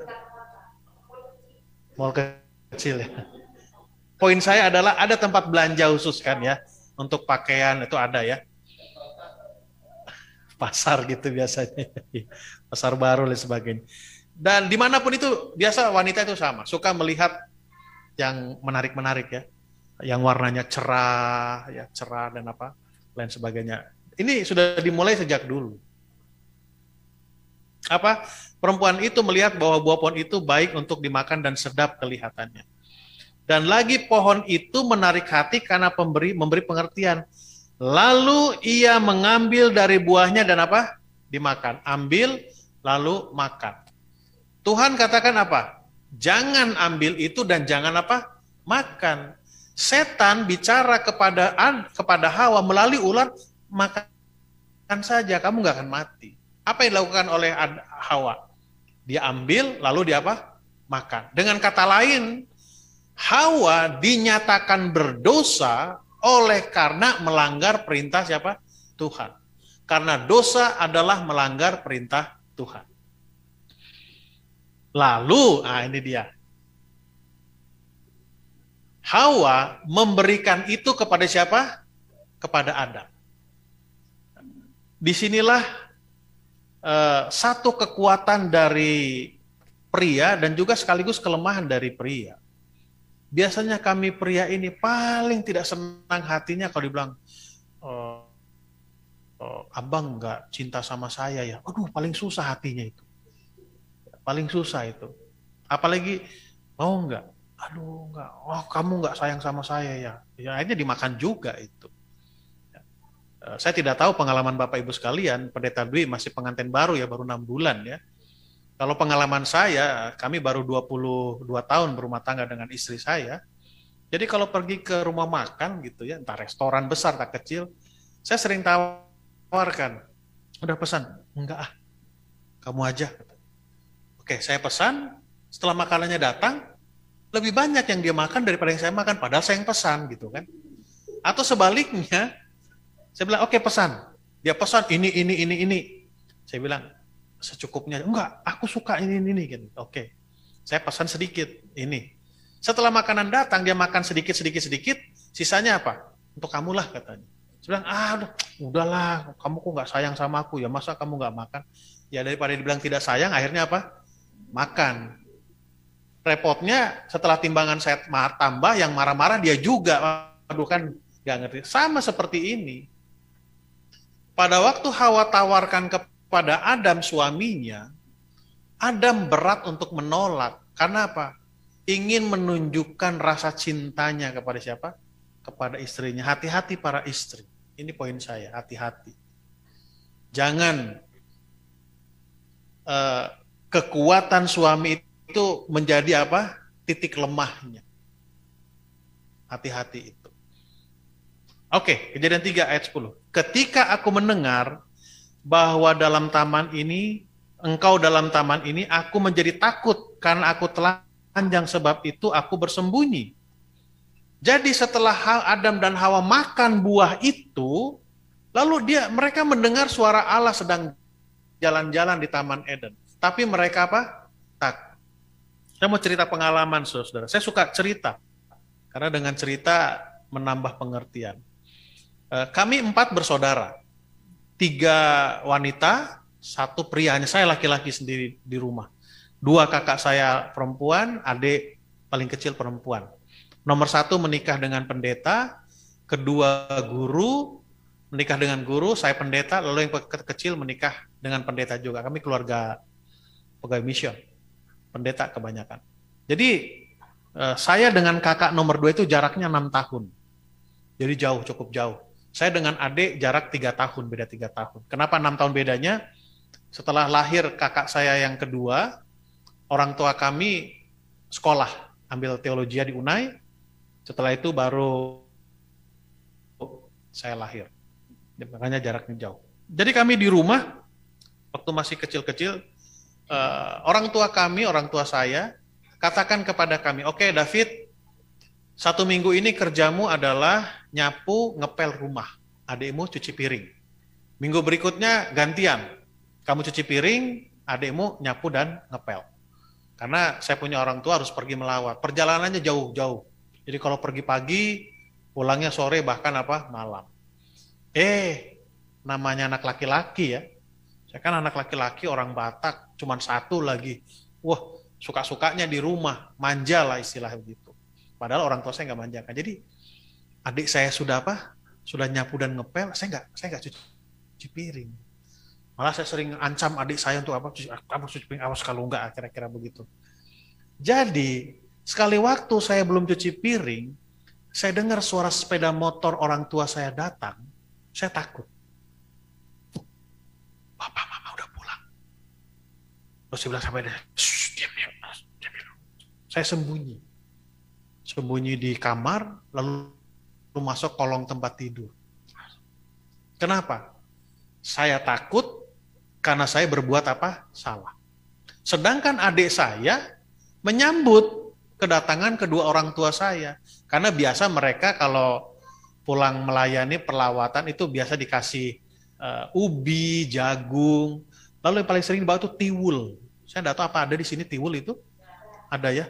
mall kecil ya. Poin saya adalah ada tempat belanja khusus kan ya, untuk pakaian itu ada ya. Pasar gitu biasanya, pasar baru dan sebagainya. Dan dimanapun itu biasa wanita itu sama, suka melihat yang menarik-menarik ya, yang warnanya cerah, ya cerah dan apa lain sebagainya. Ini sudah dimulai sejak dulu. Apa perempuan itu melihat bahwa buah pohon itu baik untuk dimakan dan sedap kelihatannya. Dan lagi pohon itu menarik hati karena pemberi memberi pengertian. Lalu ia mengambil dari buahnya dan apa? Dimakan. Ambil, lalu makan. Tuhan katakan apa? Jangan ambil itu dan jangan apa? Makan. Setan bicara kepada kepada Hawa melalui ular, makan saja, kamu nggak akan mati. Apa yang dilakukan oleh Hawa? Dia ambil, lalu dia apa? Makan. Dengan kata lain, Hawa dinyatakan berdosa oleh karena melanggar perintah siapa? Tuhan. Karena dosa adalah melanggar perintah Tuhan. Lalu, ah ini dia. Hawa memberikan itu kepada siapa? Kepada Adam. Disinilah eh, satu kekuatan dari pria dan juga sekaligus kelemahan dari pria. Biasanya kami pria ini paling tidak senang hatinya kalau dibilang, oh, oh, abang nggak cinta sama saya ya. Aduh, paling susah hatinya itu. Paling susah itu. Apalagi, mau nggak? Aduh, nggak. Oh, kamu nggak sayang sama saya ya. Ya akhirnya dimakan juga itu. Saya tidak tahu pengalaman Bapak Ibu sekalian, Pendeta Dwi masih pengantin baru ya, baru enam bulan ya. Kalau pengalaman saya, kami baru dua puluh dua tahun berumah tangga dengan istri saya. Jadi kalau pergi ke rumah makan gitu ya, entah restoran besar tak kecil, saya sering tawarkan, udah pesan? Enggak ah, kamu aja. Oke, saya pesan, setelah makanannya datang, lebih banyak yang dia makan daripada yang saya makan, padahal saya yang pesan gitu kan. Atau sebaliknya, saya bilang oke pesan, dia pesan ini, ini, ini, ini. Saya bilang, secukupnya, enggak, aku suka ini, ini, ini. Gitu. Oke, saya pesan sedikit, ini. Setelah makanan datang, dia makan sedikit, sedikit, sedikit, sisanya apa? Untuk kamu lah, katanya. Saya bilang, ah, udahlah, kamu kok nggak sayang sama aku, ya masa kamu nggak makan? Ya daripada dibilang tidak sayang, akhirnya apa? Makan. Repotnya, setelah timbangan saya tambah, yang marah-marah dia juga. Aduh kan, nggak ngerti. Sama seperti ini. Pada waktu Hawa tawarkan ke pada Adam suaminya, Adam berat untuk menolak. Karena apa? Ingin menunjukkan rasa cintanya kepada siapa? Kepada istrinya. Hati-hati para istri. Ini poin saya, hati-hati. Jangan eh, kekuatan suami itu menjadi apa? Titik lemahnya. Hati-hati itu. Oke, Kejadian tiga ayat sepuluh. Ketika aku mendengar bahwa dalam taman ini, engkau dalam taman ini, aku menjadi takut karena aku telanjang, sebab itu aku bersembunyi. Jadi setelah Adam dan Hawa makan buah itu, lalu dia mereka mendengar suara Allah sedang jalan-jalan di Taman Eden. Tapi mereka apa? Takut. Saya mau cerita pengalaman, saudara. Saya suka cerita, karena dengan cerita menambah pengertian. Kami empat bersaudara. Tiga wanita, satu pria. Hanya saya laki-laki sendiri di rumah. Dua kakak saya perempuan, adik paling kecil perempuan. Nomor satu menikah dengan pendeta, kedua guru, menikah dengan guru, saya pendeta, lalu yang kecil menikah dengan pendeta juga. Kami keluarga pegawai mission, pendeta kebanyakan. Jadi saya dengan kakak nomor dua itu jaraknya enam tahun. Jadi jauh, cukup jauh. Saya dengan adik jarak tiga tahun, beda tiga tahun. Kenapa enam tahun bedanya? Setelah lahir kakak saya yang kedua, orang tua kami sekolah, ambil teologi di Unai. Setelah itu baru saya lahir. Makanya jaraknya jauh. Jadi kami di rumah, waktu masih kecil-kecil, eh, orang tua kami, orang tua saya, katakan kepada kami, oke, David, satu minggu ini kerjamu adalah nyapu, ngepel rumah. Adikmu cuci piring. Minggu berikutnya gantian. Kamu cuci piring, adikmu nyapu dan ngepel. Karena saya punya orang tua harus pergi melawat. Perjalanannya jauh-jauh. Jadi kalau pergi pagi, pulangnya sore, bahkan apa malam. Eh, namanya anak laki-laki ya. Saya kan anak laki-laki orang Batak, cuman satu lagi. Wah, suka-sukanya di rumah, manja lah istilahnya begitu. Padahal orang tua saya nggak manjakan. Jadi adik saya sudah apa? Sudah nyapu dan ngepel, saya nggak, saya nggak cuci, cuci piring. Malah saya sering ancam adik saya untuk apa? Kamu cuci piring, awas kalau nggak, kira-kira begitu. Jadi sekali waktu saya belum cuci piring, saya dengar suara sepeda motor orang tua saya datang. Saya takut. Papa, mama udah pulang. Terus dia bilang sampai dia, diam, diam, diam, diam. Saya sembunyi. Sembunyi di kamar, lalu masuk kolong tempat tidur. Kenapa? Saya takut karena saya berbuat apa? Salah. Sedangkan adik saya menyambut kedatangan kedua orang tua saya. Karena biasa mereka kalau pulang melayani perlawatan itu biasa dikasih uh, ubi, jagung. Lalu yang paling sering dibawa itu tiwul. Saya nggak tahu apa ada di sini tiwul itu. Ada ya.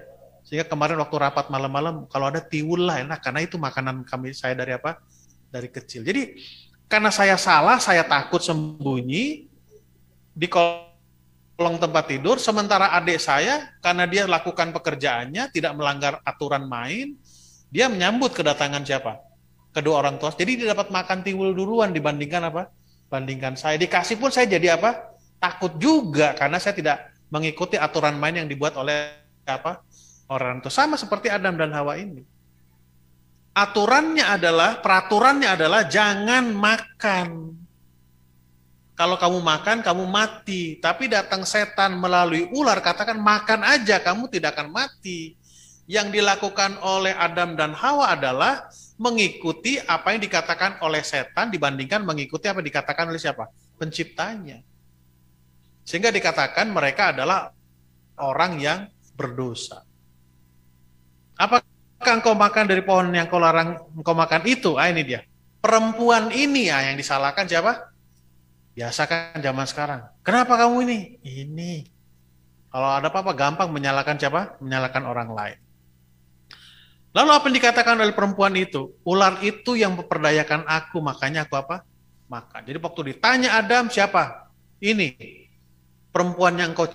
Sehingga kemarin waktu rapat malam-malam, kalau ada tiwul lah enak. Karena itu makanan kami saya dari apa? Dari kecil. Jadi karena saya salah, saya takut sembunyi di kolong tempat tidur. Sementara adik saya, karena dia lakukan pekerjaannya, tidak melanggar aturan main, dia menyambut kedatangan siapa? Kedua orang tua. Jadi dia dapat makan tiwul duluan dibandingkan apa? Bandingkan saya. Dikasih pun saya jadi apa? Takut juga karena saya tidak mengikuti aturan main yang dibuat oleh apa? Orang tua. Sama seperti Adam dan Hawa ini. Aturannya adalah, peraturannya adalah jangan makan. Kalau kamu makan, kamu mati. Tapi datang setan melalui ular, katakan makan aja, kamu tidak akan mati. Yang dilakukan oleh Adam dan Hawa adalah mengikuti apa yang dikatakan oleh setan dibandingkan mengikuti apa yang dikatakan oleh siapa? Penciptanya. Sehingga dikatakan mereka adalah orang yang berdosa. Apakah engkau makan dari pohon yang kau larang engkau makan itu? Ah, ini dia. Perempuan ini ah, yang disalahkan siapa? Biasa kan zaman sekarang. Kenapa kamu ini? Ini. Kalau ada apa-apa gampang menyalahkan siapa? Menyalahkan orang lain. Lalu apa yang dikatakan oleh perempuan itu? Ular itu yang memperdayakan aku, makanya aku apa? Makan. Jadi waktu ditanya Adam, siapa? Ini, perempuan yang kau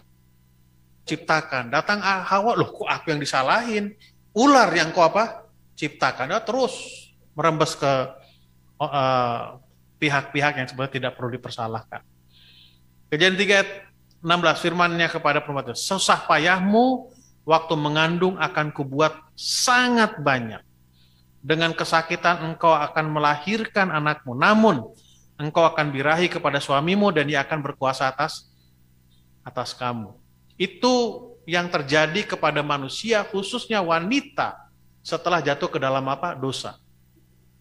ciptakan. Datang Hawa, loh kok aku yang disalahin? Ular yang kau apa? Ciptakan. Dia terus merembes ke uh, pihak-pihak yang sebenarnya tidak perlu dipersalahkan. Kejadian tiga ayat enam belas, firmannya kepada perempuan itu, susah payahmu waktu mengandung akan kubuat sangat banyak. Dengan kesakitan engkau akan melahirkan anakmu. Namun engkau akan birahi kepada suamimu dan dia akan berkuasa atas atas kamu. Itu yang terjadi kepada manusia, khususnya wanita, setelah jatuh ke dalam apa? Dosa.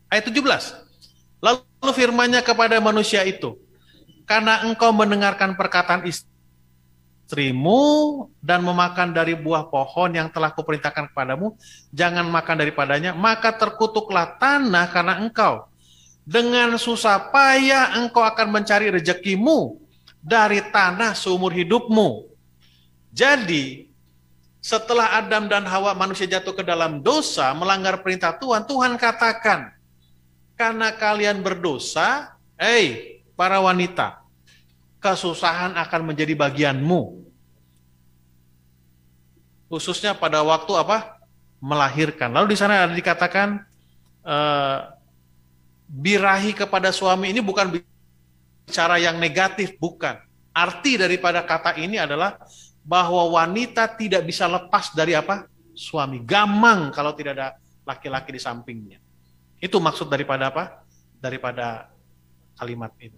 Ayat tujuh belas. Lalu firman-Nya kepada manusia itu, karena engkau mendengarkan perkataan istrimu dan memakan dari buah pohon yang telah kuperintahkan kepadamu, jangan makan daripadanya, maka terkutuklah tanah karena engkau. Dengan susah payah engkau akan mencari rezekimu dari tanah seumur hidupmu. Jadi, setelah Adam dan Hawa manusia jatuh ke dalam dosa, melanggar perintah Tuhan, Tuhan katakan, karena kalian berdosa, hey, para wanita, kesusahan akan menjadi bagianmu. Khususnya pada waktu apa? Melahirkan. Lalu di sana ada dikatakan, uh, birahi kepada suami, ini bukan bicara yang negatif, bukan. Arti daripada kata ini adalah bahwa wanita tidak bisa lepas dari apa? Suami. Gamang kalau tidak ada laki-laki di sampingnya. Itu maksud daripada apa? Daripada kalimat ini.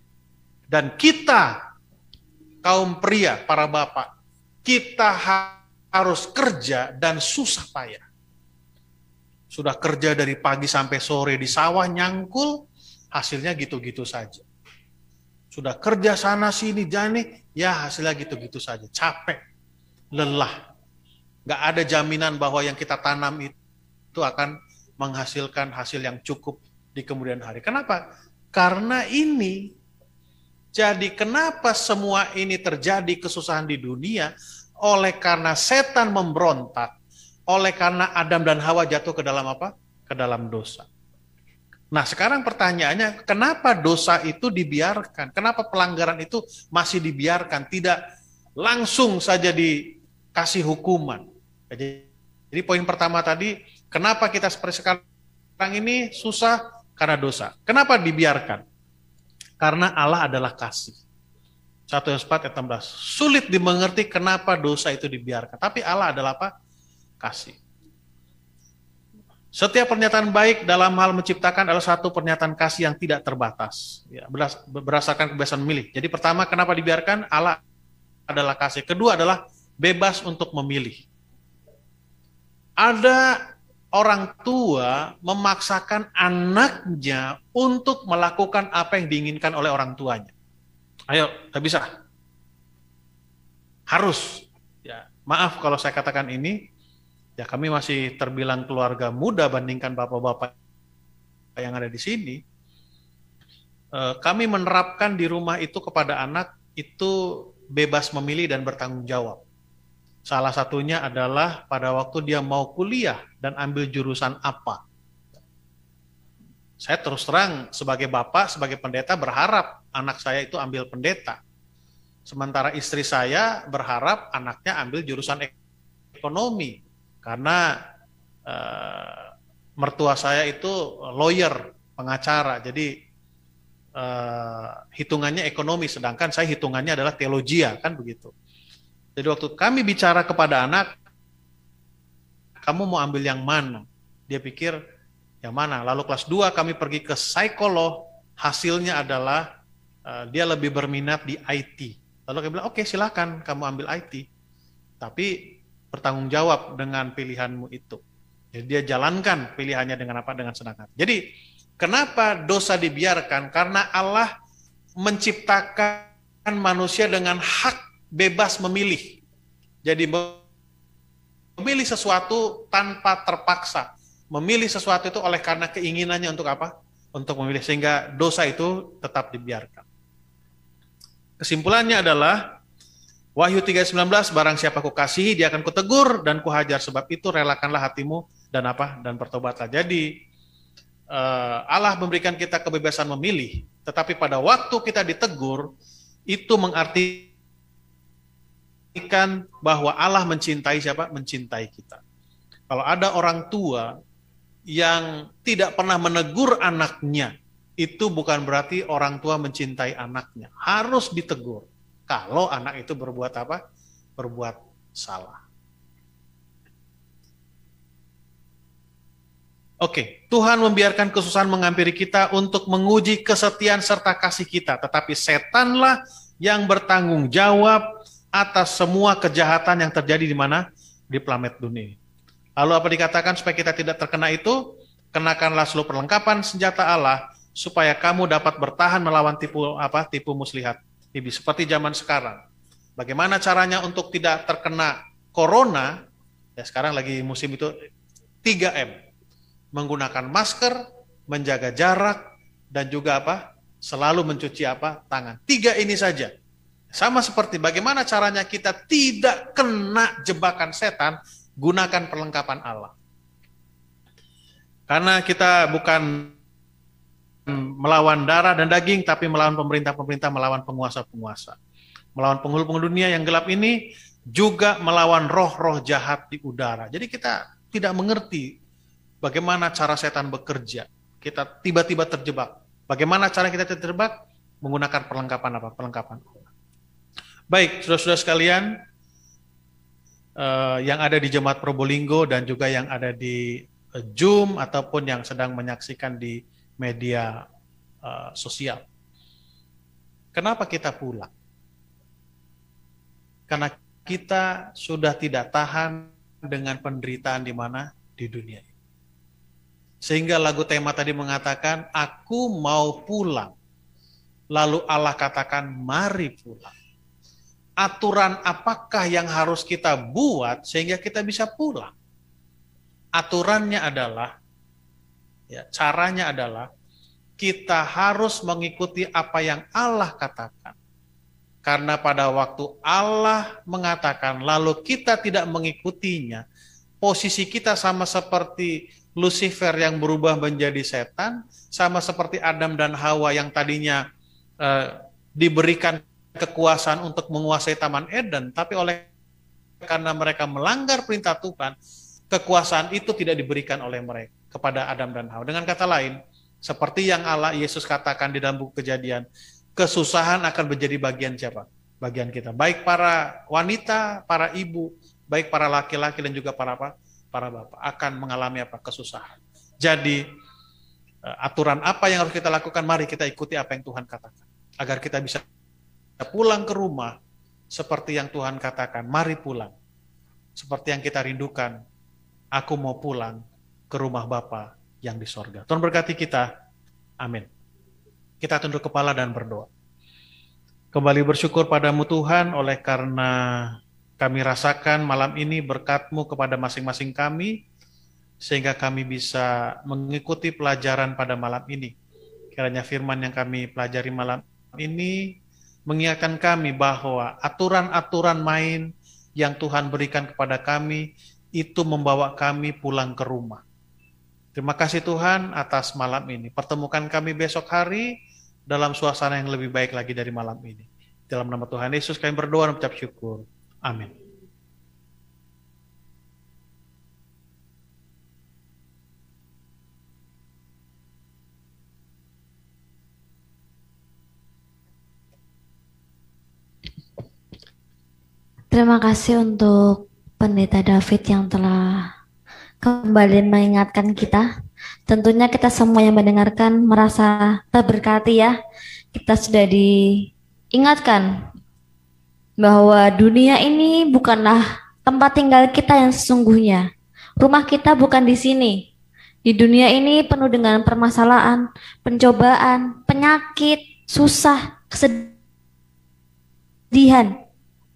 Dan kita, kaum pria, para bapak, kita harus kerja dan susah payah. Sudah kerja dari pagi sampai sore di sawah, nyangkul, hasilnya gitu-gitu saja. Sudah kerja sana-sini, jani, ya hasilnya gitu-gitu saja. Capek. Lelah. Nggak ada jaminan bahwa yang kita tanam itu akan menghasilkan hasil yang cukup di kemudian hari. Kenapa? Karena ini. Jadi kenapa semua ini terjadi kesusahan di dunia? Oleh karena setan memberontak. Oleh karena Adam dan Hawa jatuh ke dalam apa? Ke dalam dosa. Nah sekarang pertanyaannya, kenapa dosa itu dibiarkan? Kenapa pelanggaran itu masih dibiarkan? Tidak langsung saja dikasih hukuman. Jadi poin pertama tadi, kenapa kita seperti sekarang ini susah? Karena dosa. Kenapa dibiarkan? Karena Allah adalah kasih. satu Yohanes empat ayat enam belas. Sulit dimengerti kenapa dosa itu dibiarkan. Tapi Allah adalah apa? Kasih. Setiap pernyataan baik dalam hal menciptakan adalah satu pernyataan kasih yang tidak terbatas. Ya, berdasarkan kebebasan memilih. Jadi pertama, kenapa dibiarkan? Allah adalah kasih. Kedua adalah bebas untuk memilih. Ada orang tua memaksakan anaknya untuk melakukan apa yang diinginkan oleh orang tuanya. Ayo, tak bisa. Harus. Ya, maaf kalau saya katakan ini, ya kami masih terbilang keluarga muda bandingkan bapak-bapak yang ada di sini. E, kami menerapkan di rumah itu kepada anak itu bebas memilih dan bertanggung jawab. Salah satunya adalah pada waktu dia mau kuliah dan ambil jurusan apa. Saya terus terang sebagai bapak, sebagai pendeta berharap anak saya itu ambil pendeta. Sementara istri saya berharap anaknya ambil jurusan ekonomi. Karena eh, mertua saya itu lawyer, pengacara. Jadi eh, hitungannya ekonomi, sedangkan saya hitungannya adalah teologia, kan begitu. Jadi waktu kami bicara kepada anak, kamu mau ambil yang mana? Dia pikir, yang mana? Lalu kelas dua kami pergi ke psikolog, hasilnya adalah uh, dia lebih berminat di I T. Lalu kami bilang, oke, silakan kamu ambil I T. Tapi bertanggung jawab dengan pilihanmu itu. Jadi dia jalankan pilihannya dengan apa? Dengan senang hati. Jadi kenapa dosa dibiarkan? Karena Allah menciptakan manusia dengan hak bebas memilih. Jadi memilih sesuatu tanpa terpaksa. Memilih sesuatu itu oleh karena keinginannya untuk apa? Untuk memilih. Sehingga dosa itu tetap dibiarkan. Kesimpulannya adalah Wahyu tiga ayat sembilan belas, barang siapa kukasihi dia akan kutegur dan kuhajar, sebab itu relakanlah hatimu dan apa? Dan bertobatlah. Jadi Allah memberikan kita kebebasan memilih, tetapi pada waktu kita ditegur itu mengartikan ikan bahwa Allah mencintai siapa? Mencintai kita. Kalau ada orang tua yang tidak pernah menegur anaknya, itu bukan berarti orang tua mencintai anaknya. Harus ditegur kalau anak itu berbuat apa? Berbuat salah. Oke, Tuhan membiarkan kesusahan menghampiri kita untuk menguji kesetiaan serta kasih kita, tetapi setanlah yang bertanggung jawab atas semua kejahatan yang terjadi di mana? Di planet dunia. Lalu apa dikatakan supaya kita tidak terkena itu? Kenakanlah seluruh perlengkapan senjata Allah supaya kamu dapat bertahan melawan tipu apa? Tipu muslihat. Iblis seperti zaman sekarang. Bagaimana caranya untuk tidak terkena corona? Ya sekarang lagi musim itu tiga M. Menggunakan masker, menjaga jarak, dan juga apa? Selalu mencuci apa? Tangan. Tiga ini saja. Sama seperti bagaimana caranya kita tidak kena jebakan setan, gunakan perlengkapan Allah. Karena kita bukan melawan darah dan daging, tapi melawan pemerintah-pemerintah, melawan penguasa-penguasa. Melawan penghulu-penghulu dunia yang gelap ini, juga melawan roh-roh jahat di udara. Jadi kita tidak mengerti bagaimana cara setan bekerja. Kita tiba-tiba terjebak. Bagaimana cara kita terjebak? Menggunakan perlengkapan apa? Perlengkapan Allah. Baik, saudara-saudara sekalian, eh, yang ada di Jemaat Probolinggo dan juga yang ada di eh, Zoom ataupun yang sedang menyaksikan di media eh, sosial. Kenapa kita pulang? Karena kita sudah tidak tahan dengan penderitaan di mana? Di dunia. Sehingga lagu tema tadi mengatakan, aku mau pulang. Lalu Allah katakan, mari pulang. Aturan apakah yang harus kita buat sehingga kita bisa pulang? Aturannya adalah, ya, caranya adalah, kita harus mengikuti apa yang Allah katakan. Karena pada waktu Allah mengatakan, lalu kita tidak mengikutinya, posisi kita sama seperti Lucifer yang berubah menjadi setan, sama seperti Adam dan Hawa yang tadinya eh, diberikan kekuasaan untuk menguasai Taman Eden, tapi oleh karena mereka melanggar perintah Tuhan, kekuasaan itu tidak diberikan oleh mereka kepada Adam dan Hawa. Dengan kata lain, seperti yang Allah Yesus katakan di dalam buku Kejadian, kesusahan akan menjadi bagian siapa? Bagian kita. Baik para wanita, para ibu, baik para laki-laki dan juga para apa? Para bapak akan mengalami apa? Kesusahan. Jadi aturan apa yang harus kita lakukan? Mari kita ikuti apa yang Tuhan katakan agar kita bisa pulang ke rumah seperti yang Tuhan katakan, mari pulang. Seperti yang kita rindukan, aku mau pulang ke rumah Bapa yang di sorga. Tuhan berkati kita, amin. Kita tunduk kepala dan berdoa. Kembali bersyukur padamu Tuhan oleh karena kami rasakan malam ini berkat-Mu kepada masing-masing kami, sehingga kami bisa mengikuti pelajaran pada malam ini. Kiranya firman yang kami pelajari malam ini mengingatkan kami bahwa aturan-aturan main yang Tuhan berikan kepada kami itu membawa kami pulang ke rumah. Terima kasih Tuhan atas malam ini. Pertemukan kami besok hari dalam suasana yang lebih baik lagi dari malam ini. Dalam nama Tuhan Yesus kami berdoa dan ucap syukur. Amin. Terima kasih untuk Pendeta David yang telah kembali mengingatkan kita. Tentunya kita semua yang mendengarkan merasa terberkati ya. Kita sudah diingatkan bahwa dunia ini bukanlah tempat tinggal kita yang sesungguhnya. Rumah kita bukan di sini. Di dunia ini penuh dengan permasalahan, pencobaan, penyakit, susah, kesedihan.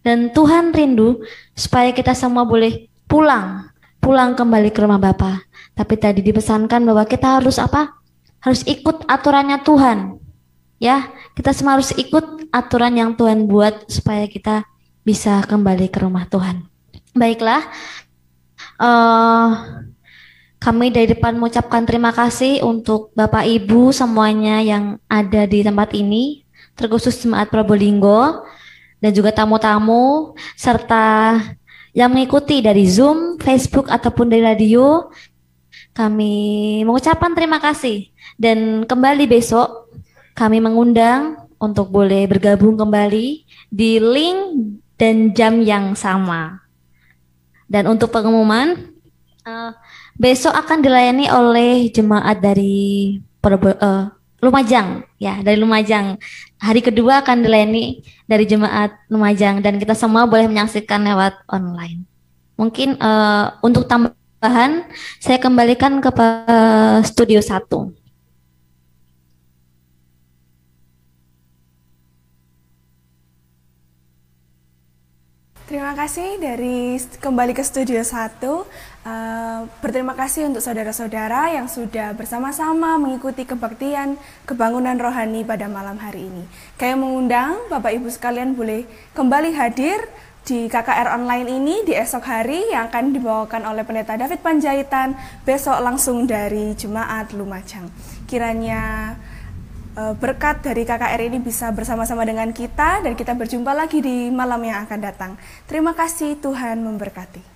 Dan Tuhan rindu supaya kita semua boleh pulang, pulang kembali ke rumah Bapa. Tapi tadi dipesankan bahwa kita harus apa? Harus ikut aturannya Tuhan. Ya, kita semua harus ikut aturan yang Tuhan buat supaya kita bisa kembali ke rumah Tuhan. Baiklah, uh, kami dari depan mengucapkan terima kasih untuk Bapak Ibu semuanya yang ada di tempat ini, terkhusus Jemaat Probolinggo, dan juga tamu-tamu, serta yang mengikuti dari Zoom, Facebook, ataupun dari radio. Kami mengucapkan terima kasih. Dan kembali besok, kami mengundang untuk boleh bergabung kembali di link dan jam yang sama. Dan untuk pengumuman, uh, besok akan dilayani oleh jemaat dari Probo, uh, Lumajang, ya, dari Lumajang. Hari kedua akan dilayani dari jemaat Lumajang dan kita semua boleh menyaksikan lewat online. Mungkin uh, untuk tambahan saya kembalikan ke uh, studio satu. Terima kasih dari kembali ke Studio satu. Uh, berterima kasih untuk saudara-saudara yang sudah bersama-sama mengikuti kebaktian kebangunan rohani pada malam hari ini. Kami mengundang Bapak Ibu sekalian boleh kembali hadir di K K R Online ini di esok hari yang akan dibawakan oleh Pendeta David Panjaitan besok langsung dari Jemaat Lumajang. Kiranya berkat dari K K R ini bisa bersama-sama dengan kita dan kita berjumpa lagi di malam yang akan datang. Terima kasih, Tuhan memberkati.